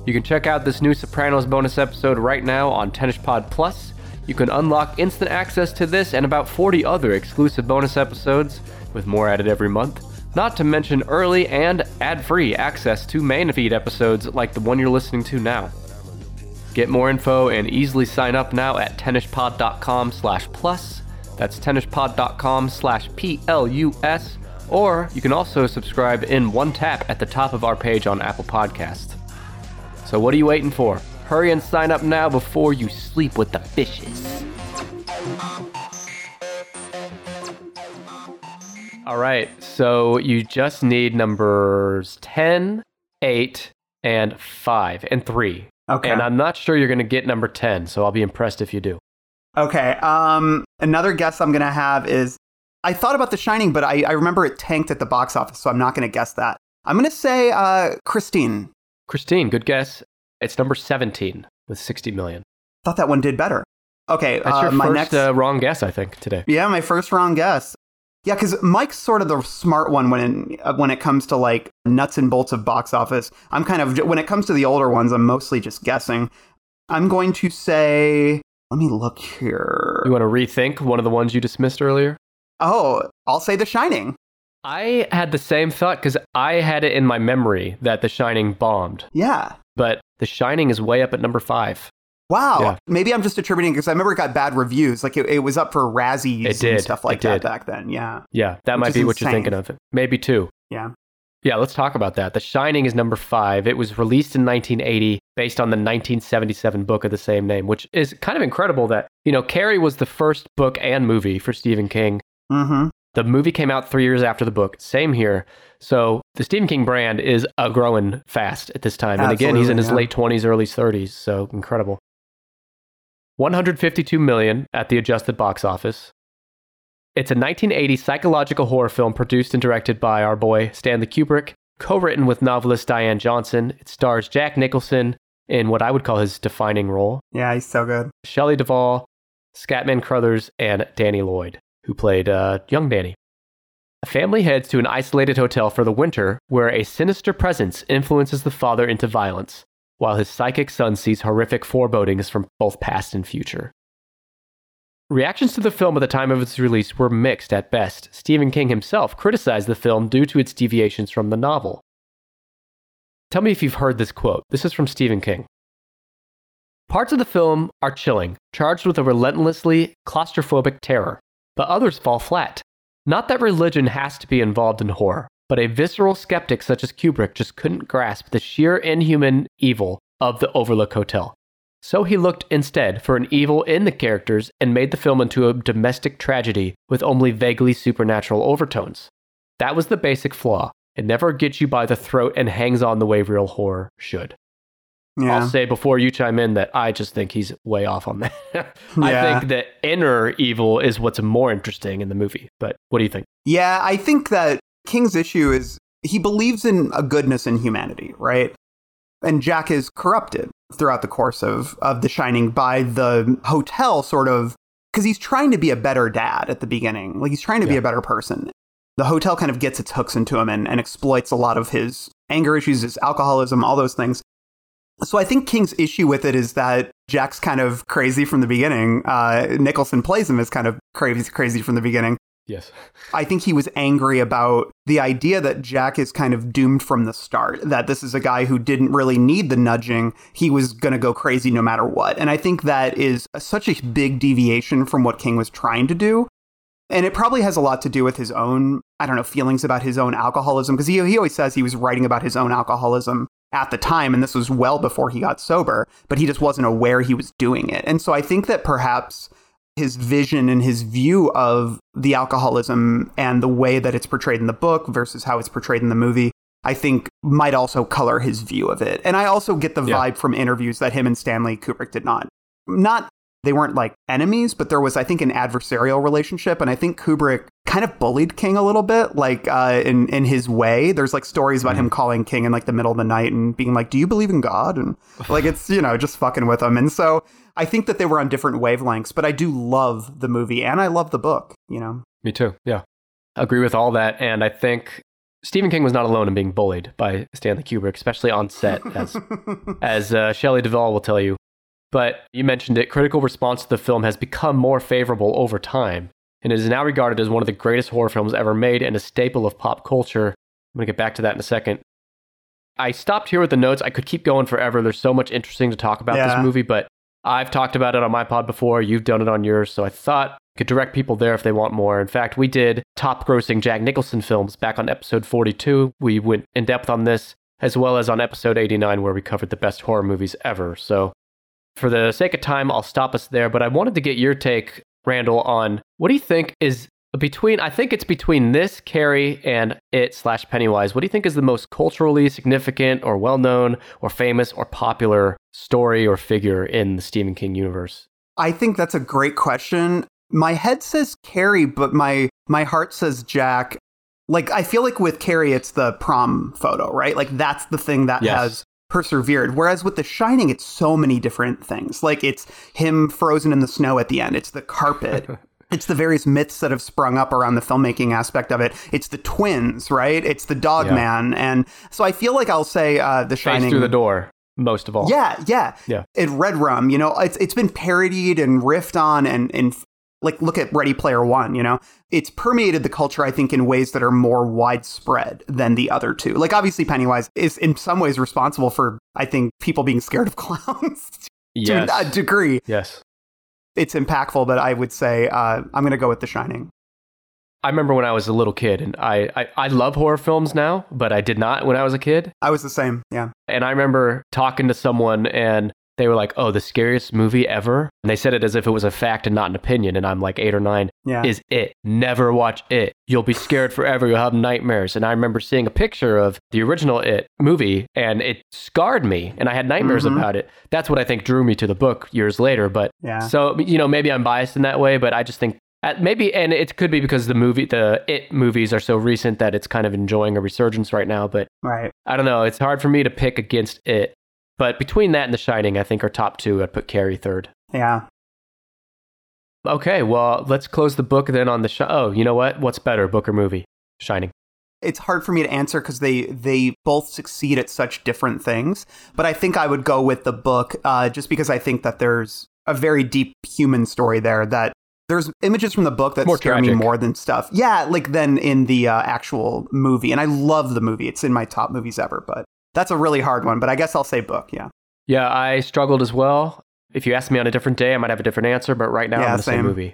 You can check out this new Sopranos bonus episode right now on Tennis Pod Plus. You can unlock instant access to this and about forty other exclusive bonus episodes, with more added every month. Not to mention early and ad-free access to main feed episodes like the one you're listening to now. Get more info and easily sign up now at tennispod.com slash plus. That's tennispod.com slash P L U S. Or you can also subscribe in one tap at the top of our page on Apple Podcasts. So what are you waiting for? Hurry and sign up now before you sleep with the fishes. All right, so you just need numbers ten, eight, and five, and three. Okay. And I'm not sure you're going to get number ten, so I'll be impressed if you do. Okay, um, another guess I'm going to have is I thought about The Shining, but I, I remember it tanked at the box office, so I'm not going to guess that. I'm going to say uh, Christine. Christine, good guess. It's number seventeen with sixty million. Thought that one did better. Okay, that's uh, your my first next... uh, wrong guess, I think, today. Yeah, my first wrong guess. Yeah, because Mike's sort of the smart one when it, when it comes to, like, nuts and bolts of box office. I'm kind of, when it comes to the older ones, I'm mostly just guessing. I'm going to say, let me look here. You want to rethink one of the ones you dismissed earlier? Oh, I'll say The Shining. I had the same thought because I had it in my memory that The Shining bombed. Yeah. But The Shining is way up at number five. Wow. Yeah. Maybe I'm just attributing because I remember it got bad reviews. Like it, it was up for Razzies and stuff like that back then. Yeah. Yeah. That might be what you're thinking of. Maybe two. Yeah. Yeah. Let's talk about that. The Shining is number five. It was released in nineteen eighty based on the nineteen seventy-seven book of the same name, which is kind of incredible that, you know, Carrie was the first book and movie for Stephen King. Mm-hmm. The movie came out three years after the book. Same here. So the Stephen King brand is uh, growing fast at this time. And Absolutely, again, he's in his yeah. late twenties, early thirties. So incredible. one hundred fifty-two million dollars at the adjusted box office. It's a nineteen eighty psychological horror film produced and directed by our boy Stanley Kubrick, co-written with novelist Diane Johnson. It stars Jack Nicholson in what I would call his defining role. Yeah, he's so good. Shelley Duvall, Scatman Crothers, and Danny Lloyd, who played uh, young Danny. A family heads to an isolated hotel for the winter where a sinister presence influences the father into violence, while his psychic son sees horrific forebodings from both past and future. Reactions to the film at the time of its release were mixed at best. Stephen King himself criticized the film due to its deviations from the novel. Tell me if you've heard this quote. This is from Stephen King. Parts of the film are chilling, charged with a relentlessly claustrophobic terror, but others fall flat. Not that religion has to be involved in horror, but a visceral skeptic such as Kubrick just couldn't grasp the sheer inhuman evil of the Overlook Hotel. So he looked instead for an evil in the characters and made the film into a domestic tragedy with only vaguely supernatural overtones. That was the basic flaw. It never gets you by the throat and hangs on the way real horror should. Yeah. I'll say before you chime in that I just think he's way off on that. I yeah. think the inner evil is what's more interesting in the movie. But what do you think? Yeah, I think that King's issue is he believes in a goodness in humanity, right? And Jack is corrupted throughout the course of, of The Shining by the hotel, sort of, because he's trying to be a better dad at the beginning. Like, he's trying to yeah. be a better person. The hotel kind of gets its hooks into him and, and exploits a lot of his anger issues, his alcoholism, all those things. So I think King's issue with it is that Jack's kind of crazy from the beginning. Uh, Nicholson plays him as kind of crazy, crazy from the beginning. Yes. I think he was angry about the idea that Jack is kind of doomed from the start, that this is a guy who didn't really need the nudging. He was going to go crazy no matter what. And I think that is such a big deviation from what King was trying to do. And it probably has a lot to do with his own, I don't know, feelings about his own alcoholism, because he, he always says he was writing about his own alcoholism at the time. And this was well before he got sober, but he just wasn't aware he was doing it. And so I think that perhaps his vision and his view of the alcoholism and the way that it's portrayed in the book versus how it's portrayed in the movie, I think might also color his view of it. And I also get the yeah. vibe from interviews that him and Stanley Kubrick did not, not, they weren't like enemies, but there was, I think, an adversarial relationship. And I think Kubrick kind of bullied King a little bit, like uh, in, in his way. There's like stories about mm-hmm. him calling King in like the middle of the night and being like, do you believe in God? And like, it's, you know, just fucking with him. And so I think that they were on different wavelengths, but I do love the movie and I love the book, you know? Me too. Yeah. I agree with all that. And I think Stephen King was not alone in being bullied by Stanley Kubrick, especially on set, as, as uh, Shelley Duvall will tell you. But you mentioned it, critical response to the film has become more favorable over time, and it is now regarded as one of the greatest horror films ever made and a staple of pop culture. I'm going to get back to that in a second. I stopped here with the notes. I could keep going forever. There's so much interesting to talk about yeah. this movie, but I've talked about it on my pod before. You've done it on yours, so I thought I could direct people there if they want more. In fact, we did top-grossing Jack Nicholson films back on episode forty-two. We went in-depth on this, as well as on episode eighty-nine, where we covered the best horror movies ever, so... For the sake of time, I'll stop us there, but I wanted to get your take, Randall, on what do you think is between, I think it's between this, Carrie, and It slash Pennywise, what do you think is the most culturally significant or well-known or famous or popular story or figure in the Stephen King universe? I think that's a great question. My head says Carrie, but my, my heart says Jack. Like, I feel like with Carrie, it's the prom photo, right? Like, that's the thing that yes. has... persevered. Whereas with The Shining, it's so many different things. Like, it's him frozen in the snow at the end. It's the carpet It's the various myths that have sprung up around the filmmaking aspect of it. It's the twins, right? It's the dog yeah. man. And so I feel like I'll say uh, The Shining. Face through the door, most of all. Yeah, yeah. Yeah. It Red Rum, you know, it's it's been parodied and riffed on and, and like, look at Ready Player One, you know. It's permeated the culture, I think, in ways that are more widespread than the other two. Like, obviously, Pennywise is in some ways responsible for, I think, people being scared of clowns yes. to a degree. Yes. It's impactful, but I would say uh, I'm going to go with The Shining. I remember when I was a little kid, and I, I, I love horror films now, but I did not when I was a kid. I was the same, yeah. And I remember talking to someone, and they were like, oh, the scariest movie ever. And they said it as if it was a fact and not an opinion, and I'm like eight or nine, yeah. is It. Never watch It. You'll be scared forever. You'll have nightmares. And I remember seeing a picture of the original It movie, and it scarred me, and I had nightmares mm-hmm. about it. That's what I think drew me to the book years later. But yeah. so, you know, maybe I'm biased in that way, but I just think maybe, and it could be because the movie, the It movies are so recent that it's kind of enjoying a resurgence right now. But right. I don't know. It's hard for me to pick against It. But between that and The Shining, I think are top two. I'd put Carrie third. Yeah. Okay, well, let's close the book then on the... Sh- oh, you know what? What's better, book or movie? Shining. It's hard for me to answer because they, they both succeed at such different things. But I think I would go with the book uh, just because I think that there's a very deep human story there that... There's images from the book that more scare tragic. Me more than stuff. Yeah, like than in the uh, actual movie. And I love the movie. It's in my top movies ever, but... That's a really hard one, but I guess I'll say book, yeah. Yeah, I struggled as well. If you asked me on a different day, I might have a different answer, but right now yeah, I'm going to say movie.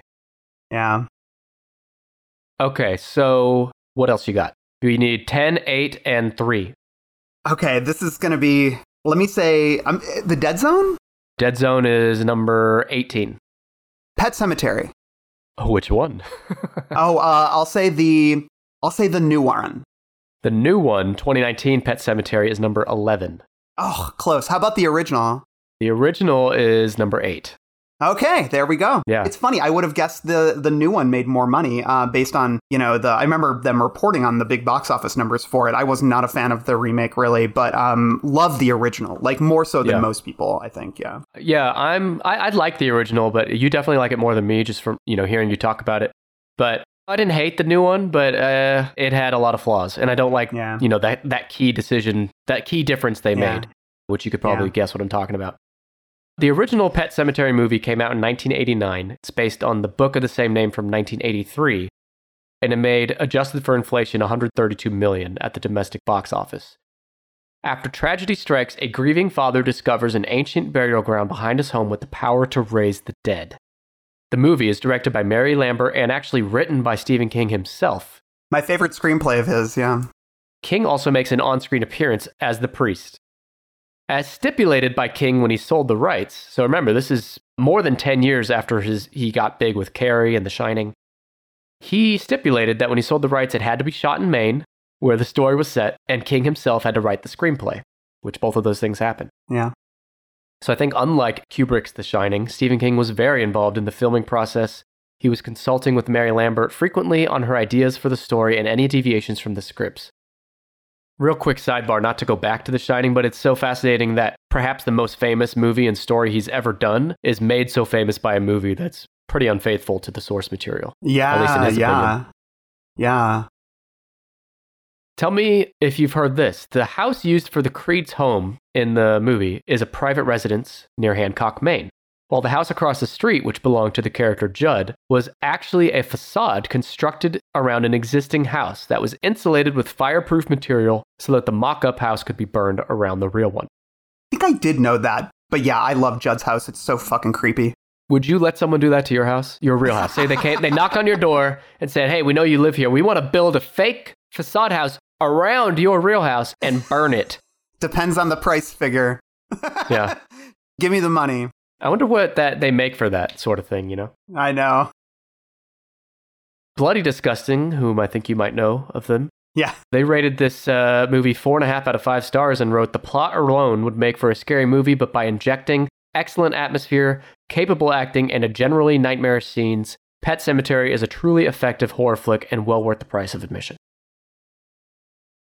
Yeah. Okay, so what else you got? We need ten, eight, and three. Okay, this is going to be, let me say, um, The Dead Zone? Dead Zone is number eighteen. Pet Sematary. Oh, which one? oh, uh, I'll say the, I'll say the new one. The new one, twenty nineteen Pet Sematary, is number eleven. Oh, close. How about the original? The original is number eight. Okay, there we go. Yeah. It's funny. I would have guessed the, the new one made more money uh, based on, you know, the. I remember them reporting on the big box office numbers for it. I was not a fan of the remake, really, but um, love the original, like more so than yeah. most people, I think. Yeah. Yeah, I'm, I, I'd like the original, but you definitely like it more than me just from, you know, hearing you talk about it. But I didn't hate the new one, but uh, it had a lot of flaws. And I don't like, yeah. you know, that, that key decision, that key difference they yeah. made, which you could probably yeah. guess what I'm talking about. The original Pet Sematary movie came out in nineteen eighty-nine. It's based on the book of the same name from nineteen eighty-three. And it made, adjusted for inflation, one hundred thirty-two million dollars at the domestic box office. After tragedy strikes, a grieving father discovers an ancient burial ground behind his home with the power to raise the dead. The movie is directed by Mary Lambert and actually written by Stephen King himself. My favorite screenplay of his, yeah. King also makes an on-screen appearance as the priest. As stipulated by King when he sold the rights, so remember, this is more than ten years after his he got big with Carrie and The Shining. He stipulated that when he sold the rights, it had to be shot in Maine, where the story was set, and King himself had to write the screenplay, which both of those things happened. Yeah. So I think unlike Kubrick's The Shining, Stephen King was very involved in the filming process. He was consulting with Mary Lambert frequently on her ideas for the story and any deviations from the scripts. Real quick sidebar, not to go back to The Shining, but it's so fascinating that perhaps the most famous movie and story he's ever done is made so famous by a movie that's pretty unfaithful to the source material. Yeah, at least in his yeah, opinion. yeah. Tell me if you've heard this. The house used for the Creed's home in the movie is a private residence near Hancock, Maine, while the house across the street, which belonged to the character Judd, was actually a facade constructed around an existing house that was insulated with fireproof material so that the mock-up house could be burned around the real one. I think I did know that, but yeah, I love Judd's house. It's so fucking creepy. Would you let someone do that to your house? Your real house. Say they came, they knocked on your door and said, hey, we know you live here. We want to build a fake facade house around your real house and burn it. Depends on the price figure. Yeah. Give me the money. I wonder what that they make for that sort of thing, you know? I know. Bloody Disgusting, whom I think you might know of them. Yeah. They rated this uh, movie four and a half out of five stars and wrote, the plot alone would make for a scary movie, but by injecting excellent atmosphere, capable acting, and a generally nightmarish scenes, Pet Sematary is a truly effective horror flick and well worth the price of admission.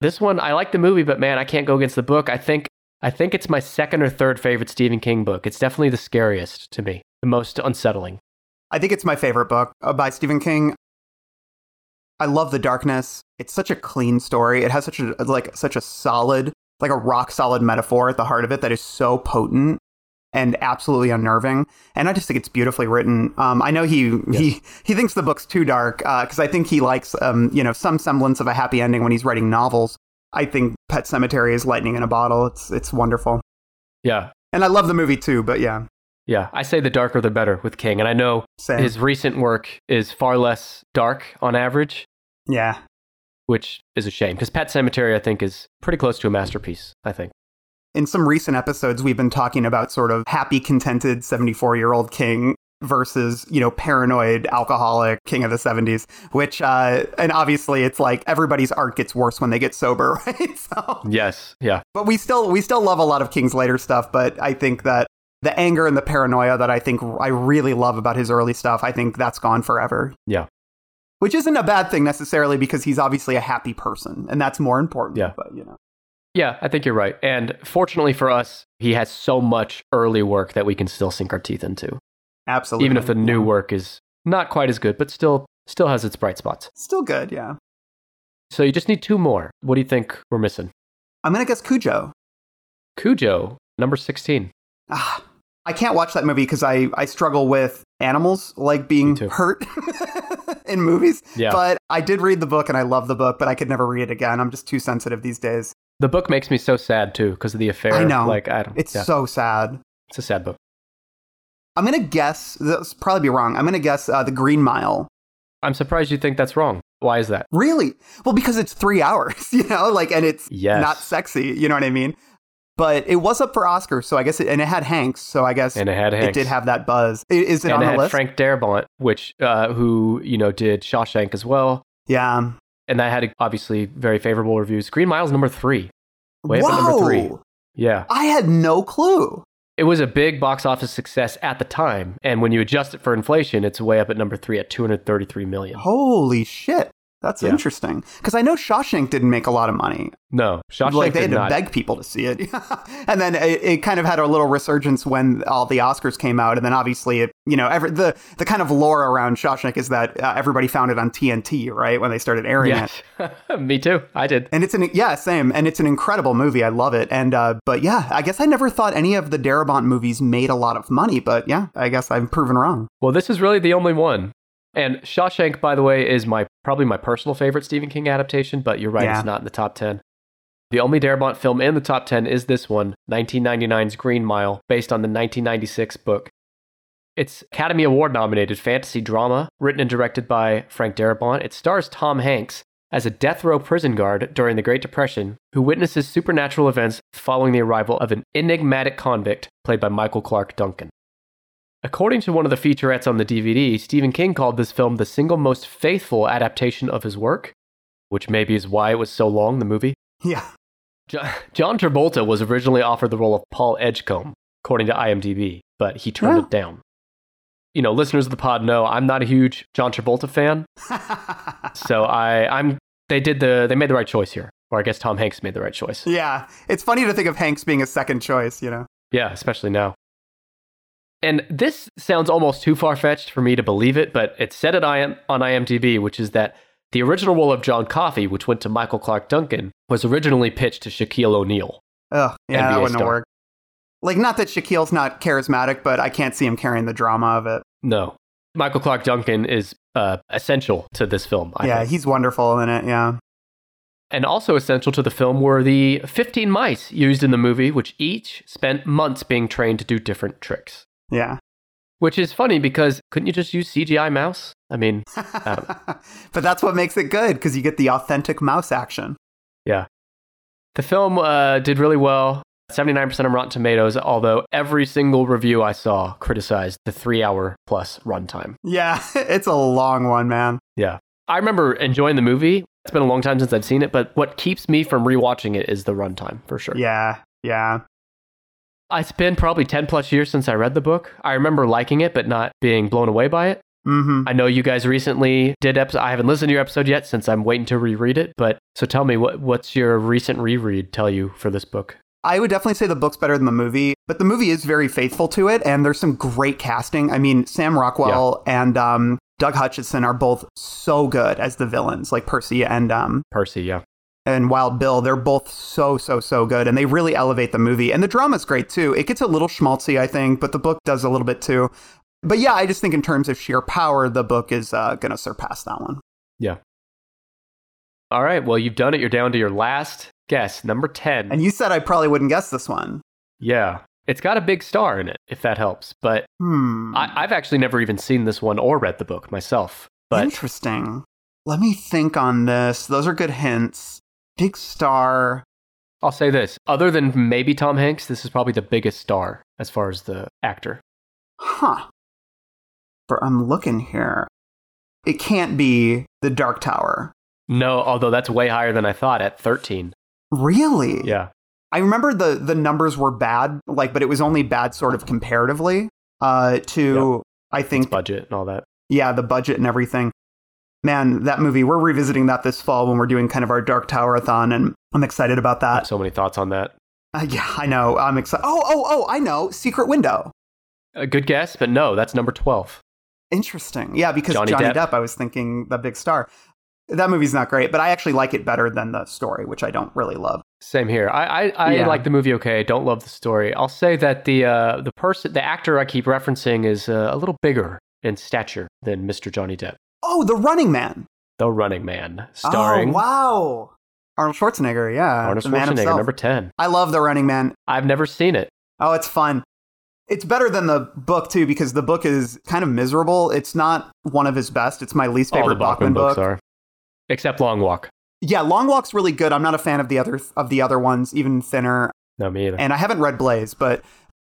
This one, I like the movie, but man, I can't go against the book. I think I think it's my second or third favorite Stephen King book. It's definitely the scariest to me, the most unsettling. I think it's my favorite book by Stephen King. I love The Darkness. It's such a clean story. It has such a like such a solid, like a rock solid metaphor at the heart of it that is so potent and absolutely unnerving. And I just think it's beautifully written. Um, I know he yes. he he thinks the book's too dark because uh, I think he likes um, you know some semblance of a happy ending when he's writing novels. I think Pet Sematary is lightning in a bottle. It's it's wonderful. Yeah, and I love the movie too. But yeah. Yeah, I say the darker the better with King, and I know Same. his recent work is far less dark on average. Yeah. Which is a shame, because Pet Sematary, I think, is pretty close to a masterpiece, I think. In some recent episodes, we've been talking about sort of happy, contented seventy-four-year-old King versus, you know, paranoid, alcoholic King of the seventies, which, uh, and obviously it's like everybody's art gets worse when they get sober, right? So, yes, yeah. But we still, we still love a lot of King's later stuff, but I think that the anger and the paranoia that I think I really love about his early stuff, I think that's gone forever. Yeah. Which isn't a bad thing necessarily because he's obviously a happy person and that's more important. Yeah. But, you know. Yeah, I think you're right. And fortunately for us, he has so much early work that we can still sink our teeth into. Absolutely. Even if the new work is not quite as good, but still still has its bright spots. Still good, yeah. So you just need two more. What do you think we're missing? I'm going to guess Cujo. Cujo, number sixteen. Ah. I can't watch that movie because I, I struggle with animals, like being hurt in movies. Yeah. But I did read the book and I love the book, but I could never read it again. I'm just too sensitive these days. The book makes me so sad, too, because of the affair. I know. Like, I don't, it's yeah. so sad. It's a sad book. I'm going to guess, that's probably be wrong. I'm going to guess uh, The Green Mile. I'm surprised you think that's wrong. Why is that? Really? Well, because it's three hours, you know, like, and it's yes. not sexy. You know what I mean? But it was up for Oscars, so I guess, it, and it had Hanks, so I guess and it, had Hanks. it did have that buzz. Is it and on it the had list? Frank Darabont, which uh, who you know did Shawshank as well. Yeah, and that had obviously very favorable reviews. Green Mile's number three, way Whoa. up at number three. Yeah, I had no clue. It was a big box office success at the time, and when you adjust it for inflation, it's way up at number three at two hundred thirty-three million. Holy shit. That's yeah. interesting. Because I know Shawshank didn't make a lot of money. No, Shawshank Like they had to not. beg people to see it. And then it, it kind of had a little resurgence when all the Oscars came out. And then obviously, it, you know, every, the, the kind of lore around Shawshank is that uh, everybody found it on T N T, right? When they started airing yeah. it. Me too. I did. And it's an, yeah, same. And it's an incredible movie. I love it. And, uh, but yeah, I guess I never thought any of the Darabont movies made a lot of money. But yeah, I guess I've proven wrong. Well, this is really the only one. And Shawshank, by the way, is my probably my personal favorite Stephen King adaptation, but you're right, yeah. it's not in the top ten. The only Darabont film in the top ten is this one, nineteen ninety-nine's Green Mile, based on the nineteen ninety-six book. It's Academy Award-nominated fantasy drama, written and directed by Frank Darabont. It stars Tom Hanks as a death row prison guard during the Great Depression, who witnesses supernatural events following the arrival of an enigmatic convict, played by Michael Clark Duncan. According to one of the featurettes on the D V D, Stephen King called this film the single most faithful adaptation of his work, which maybe is why it was so long, the movie. Yeah. John, John Travolta was originally offered the role of Paul Edgecombe, according to IMDb, but he turned yeah. it down. You know, listeners of the pod know I'm not a huge John Travolta fan, so I, I'm. They did the. They made the right choice here, or I guess Tom Hanks made the right choice. Yeah, it's funny to think of Hanks being a second choice, you know. Yeah, especially now. And this sounds almost too far-fetched for me to believe it, but it's said at I M- on IMDb, which is that the original role of John Coffey, which went to Michael Clark Duncan, was originally pitched to Shaquille O'Neal. Ugh, yeah, N B A that wouldn't work. Like, not that Shaquille's not charismatic, but I can't see him carrying the drama of it. No. Michael Clark Duncan is uh, essential to this film. I yeah, think. He's wonderful in it, yeah. And also essential to the film were the fifteen mice used in the movie, which each spent months being trained to do different tricks. Yeah. Which is funny because couldn't you just use C G I mouse? I mean, I don't know. But that's what makes it good because you get the authentic mouse action. Yeah. The film uh, did really well, seventy-nine percent on Rotten Tomatoes, although every single review I saw criticized the three hour plus runtime. Yeah, it's a long one, man. Yeah. I remember enjoying the movie. It's been a long time since I've seen it, but what keeps me from rewatching it is the runtime for sure. Yeah, yeah. It's been probably ten plus years since I read the book. I remember liking it, but not being blown away by it. Mm-hmm. I know you guys recently did episode. I haven't listened to your episode yet since I'm waiting to reread it. But so tell me, what what's your recent reread tell you for this book? I would definitely say the book's better than the movie, but the movie is very faithful to it, and there's some great casting. I mean, Sam Rockwell yeah. and um, Doug Hutchinson are both so good as the villains, like Percy and um, Percy, yeah, and Wild Bill. They're both so, so, so good, and they really elevate the movie. And the drama's great too. It gets a little schmaltzy, I think, but the book does a little bit too. But yeah, I just think in terms of sheer power, the book is uh, going to surpass that one. Yeah. All right. Well, you've done it. You're down to your last guess, number ten. And you said I probably wouldn't guess this one. Yeah. It's got a big star in it, if that helps. But hmm. I, I've actually never even seen this one or read the book myself. But interesting. Let me think on this. Those are good hints. Big star. I'll say this. Other than maybe Tom Hanks, this is probably the biggest star as far as the actor. Huh. But I'm looking here. It can't be The Dark Tower. No, although that's way higher than I thought at thirteen. Really? Yeah. I remember the, the numbers were bad, like, but it was only bad sort of comparatively uh, to, yep. I think... Its budget and all that. Yeah, the budget and everything. Man, that movie, we're revisiting that this fall when we're doing kind of our Dark Tower-a-thon, and I'm excited about that. I have so many thoughts on that. Uh, yeah, I know. I'm excited. Oh, oh, oh, I know. Secret Window. A good guess, but no, that's number twelve. Interesting. Yeah, because Johnny, Johnny Depp. Depp, I was thinking the big star. That movie's not great, but I actually like it better than the story, which I don't really love. Same here. I I, I yeah. like the movie okay. I don't love the story. I'll say that the uh, the person, the actor I keep referencing is uh, a little bigger in stature than Mister Johnny Depp. Oh, The Running Man. The Running Man, starring. Oh, wow. Arnold Schwarzenegger, yeah. Arnold Schwarzenegger, number ten. I love The Running Man. I've never seen it. Oh, it's fun. It's better than the book, too, because the book is kind of miserable. It's not one of his best. It's my least favorite All the Bachman, Bachman book. Books are. Except Long Walk. Yeah, Long Walk's really good. I'm not a fan of the other of the other ones, even Thinner. No, me either. And I haven't read Blaze, but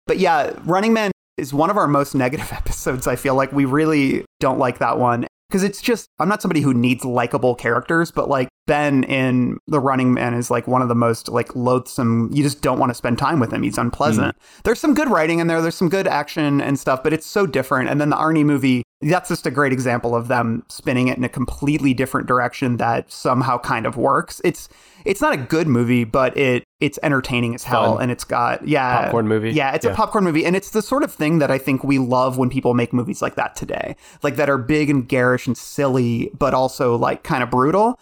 but yeah, Running Man is one of our most negative episodes, I feel like. We really don't like that one. Because it's just, I'm not somebody who needs likable characters, but like Ben in The Running Man is like one of the most like loathsome, you just don't want to spend time with him. He's unpleasant. Mm. There's some good writing in there. There's some good action and stuff, but it's so different. And then the Arnie movie, that's just a great example of them spinning it in a completely different direction that somehow kind of works. It's it's not a good movie, but it it's entertaining as hell. Fun. And it's got, yeah. Popcorn movie. Yeah, it's yeah. a popcorn movie. And it's the sort of thing that I think we love when people make movies like that today, like that are big and garish and silly, but also like kind of brutal.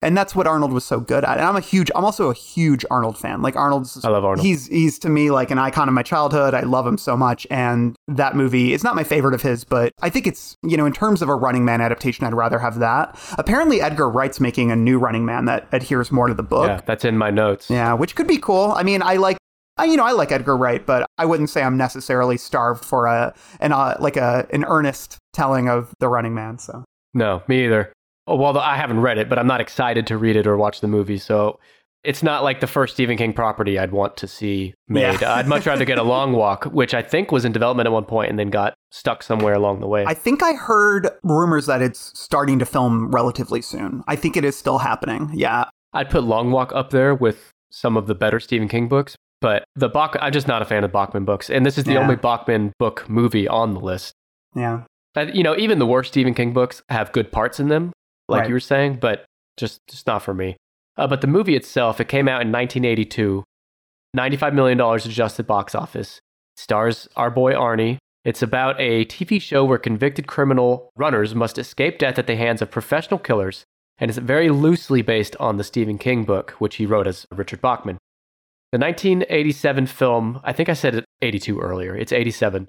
And that's what Arnold was so good at. And I'm a huge, I'm also a huge Arnold fan. Like Arnold's, I love Arnold. He's, he's to me like an icon of my childhood. I love him so much. And that movie, it's not my favorite of his, but I think it's, you know, in terms of a Running Man adaptation, I'd rather have that. Apparently Edgar Wright's making a new Running Man that adheres more to the book. Yeah, that's in my notes. Yeah, which could be cool. I mean, I like, I, you know, I like Edgar Wright, but I wouldn't say I'm necessarily starved for a, an, uh, like a, an earnest telling of The Running Man. So no, me either. Well, I haven't read it, but I'm not excited to read it or watch the movie. So it's not like the first Stephen King property I'd want to see made. Yeah. I'd much rather get a Long Walk, which I think was in development at one point and then got stuck somewhere along the way. I think I heard rumors that it's starting to film relatively soon. I think it is still happening. Yeah. I'd put Long Walk up there with some of the better Stephen King books. But the Bach- I'm just not a fan of Bachman books. And this is the yeah. only Bachman book movie on the list. Yeah. But, you know, even the worst Stephen King books have good parts in them. Like right. you were saying, but just, just not for me. Uh, but the movie itself, it came out in nineteen eighty-two, ninety-five million dollars adjusted box office. It stars our boy Arnie. It's about a T V show where convicted criminal runners must escape death at the hands of professional killers, and it's very loosely based on the Stephen King book, which he wrote as Richard Bachman. The nineteen eighty-seven film, I think I said eighty-two earlier, it's eighty-seven.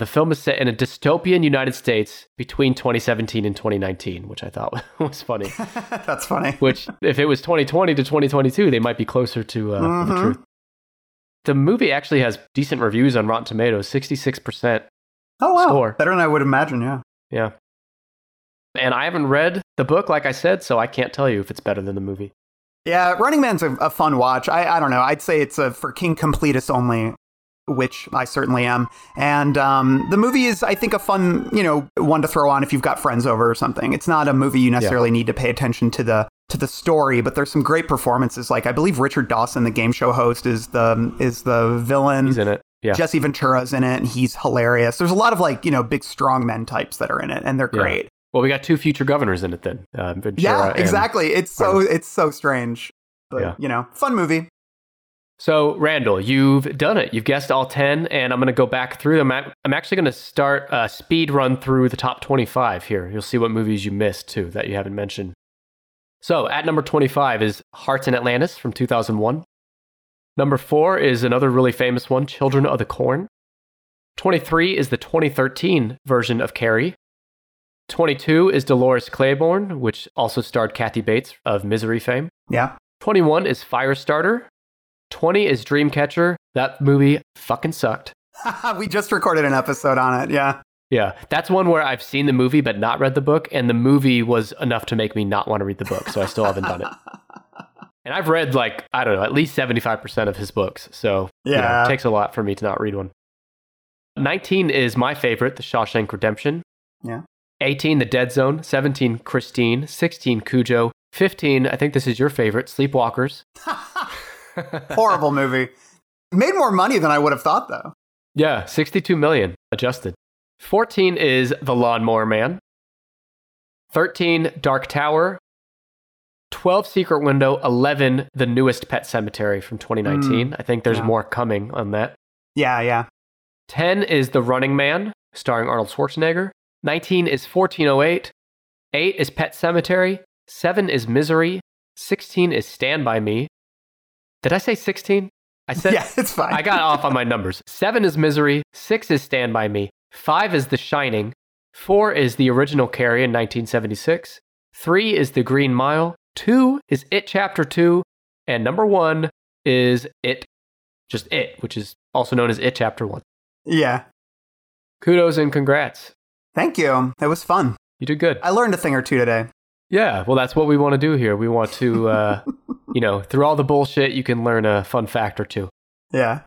The film is set in a dystopian United States between twenty seventeen and twenty nineteen, which I thought was funny. That's funny. Which, if it was twenty twenty to twenty twenty-two, they might be closer to uh, mm-hmm. the truth. The movie actually has decent reviews on Rotten Tomatoes, sixty-six percent oh, wow. score. Better than I would imagine, yeah. Yeah. And I haven't read the book, like I said, so I can't tell you if it's better than the movie. Yeah, Running Man's a, a fun watch. I, I don't know. I'd say it's a for King completists only. Which I certainly am. And um, the movie is, I think, a fun, you know, one to throw on if you've got friends over or something. It's not a movie you necessarily yeah. need to pay attention to the to the story, but there's some great performances. Like I believe Richard Dawson, the game show host, is the is the villain. He's in it. Yeah. Jesse Ventura's in it, and he's hilarious. There's a lot of like, you know, big strong men types that are in it, and they're yeah. great. Well, we got two future governors in it then. Uh, Ventura yeah, exactly. And it's so Arnold. It's so strange, but yeah. you know, fun movie. So, Randall, you've done it. You've guessed all ten, and I'm going to go back through them. I'm actually going to start a speed run through the top twenty-five here. You'll see what movies you missed, too, that you haven't mentioned. So, at number twenty-five is Hearts in Atlantis from two thousand one. Number four is another really famous one, Children of the Corn. twenty-three is the twenty thirteen version of Carrie. twenty-two is Dolores Claiborne, which also starred Kathy Bates of Misery fame. Yeah. twenty-one is Firestarter. twenty is Dreamcatcher. That movie fucking sucked. We just recorded an episode on it, yeah. Yeah, that's one where I've seen the movie but not read the book, and the movie was enough to make me not want to read the book, so I still haven't done it. And I've read, like, I don't know, at least seventy-five percent of his books, so yeah, you know, it takes a lot for me to not read one. nineteen is my favorite, The Shawshank Redemption. Yeah. eighteen, The Dead Zone. seventeen, Christine. sixteen, Cujo. fifteen, I think this is your favorite, Sleepwalkers. Horrible movie. Made more money than I would have thought, though. Yeah, sixty-two million adjusted. fourteen is The Lawnmower Man. thirteen, Dark Tower. twelve, Secret Window. eleven, The Newest Pet Cemetery from twenty nineteen. Mm, I think there's yeah. more coming on that. Yeah, yeah. ten is The Running Man, starring Arnold Schwarzenegger. nineteen is fourteen oh eight. eight is Pet Cemetery. seven is Misery. sixteen is Stand By Me. Did I say sixteen? I said, yeah, it's fine. I got off on my numbers. seven is Misery. six is Stand By Me. five is The Shining. four is the original Carrie in nineteen seventy-six. three is The Green Mile. two is It Chapter two. And number one is It, just It, which is also known as It Chapter one. Yeah. Kudos and congrats. Thank you. It was fun. You did good. I learned a thing or two today. Yeah, well, that's what we want to do here. We want to, uh, you know, through all the bullshit, you can learn a fun fact or two. Yeah.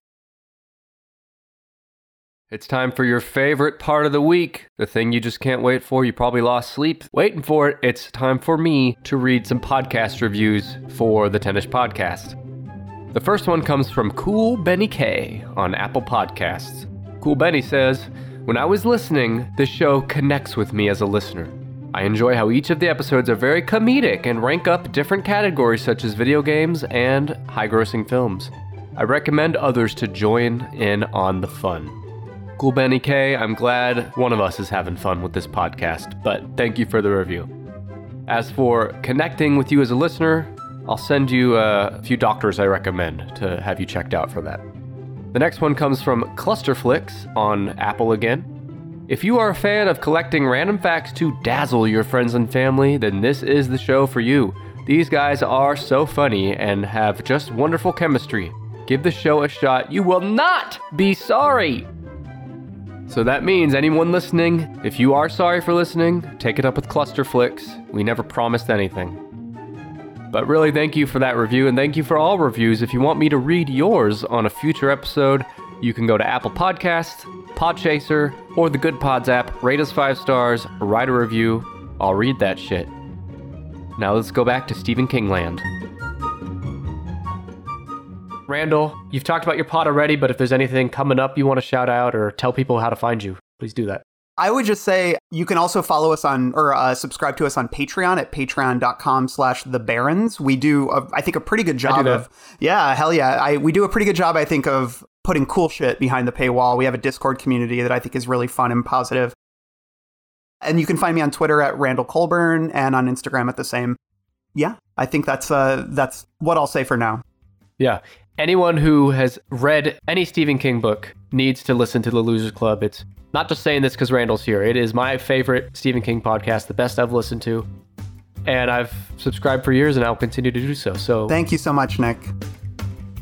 It's time for your favorite part of the week. The thing you just can't wait for. You probably lost sleep waiting for it. It's time for me to read some podcast reviews for the Tennis Podcast. The first one comes from Cool Benny K on Apple Podcasts. Cool Benny says, when I was listening, this show connects with me as a listener. I enjoy how each of the episodes are very comedic and rank up different categories such as video games and high-grossing films. I recommend others to join in on the fun. Cool Benny K, I'm glad one of us is having fun with this podcast, but thank you for the review. As for connecting with you as a listener, I'll send you a few doctors I recommend to have you checked out for that. The next one comes from Clusterflix on Apple again. If you are a fan of collecting random facts to dazzle your friends and family, then this is the show for you. These guys are so funny and have just wonderful chemistry. Give the show a shot. You will not be sorry. So that means anyone listening, if you are sorry for listening, take it up with Clusterflix. We never promised anything. But really, thank you for that review, and thank you for all reviews. If you want me to read yours on a future episode, you can go to Apple Podcasts, Podchaser, or the Good Pods app, rate us five stars, write a review. I'll read that shit. Now let's go back to Stephen King land. Randall, you've talked about your pod already, but if there's anything coming up you want to shout out or tell people how to find you, please do that. I would just say you can also follow us on or uh, subscribe to us on Patreon at patreon.com slash the Barons. We do, a, I think, a pretty good job of, yeah, hell yeah. I, we do a pretty good job, I think, of putting cool shit behind the paywall. We have a Discord community that I think is really fun and positive. And you can find me on Twitter at Randall Colburn and on Instagram at the same. Yeah, I think that's uh, that's what I'll say for now. Yeah. Anyone who has read any Stephen King book needs to listen to The Losers Club. It's not just saying this because Randall's here. It is my favorite Stephen King podcast, the best I've listened to. And I've subscribed for years and I'll continue to do so. So thank you so much, Nick.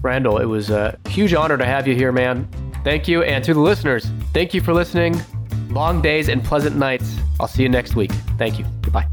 Randall, it was a huge honor to have you here, man. Thank you. And to the listeners, thank you for listening. Long days and pleasant nights. I'll see you next week. Thank you. Goodbye.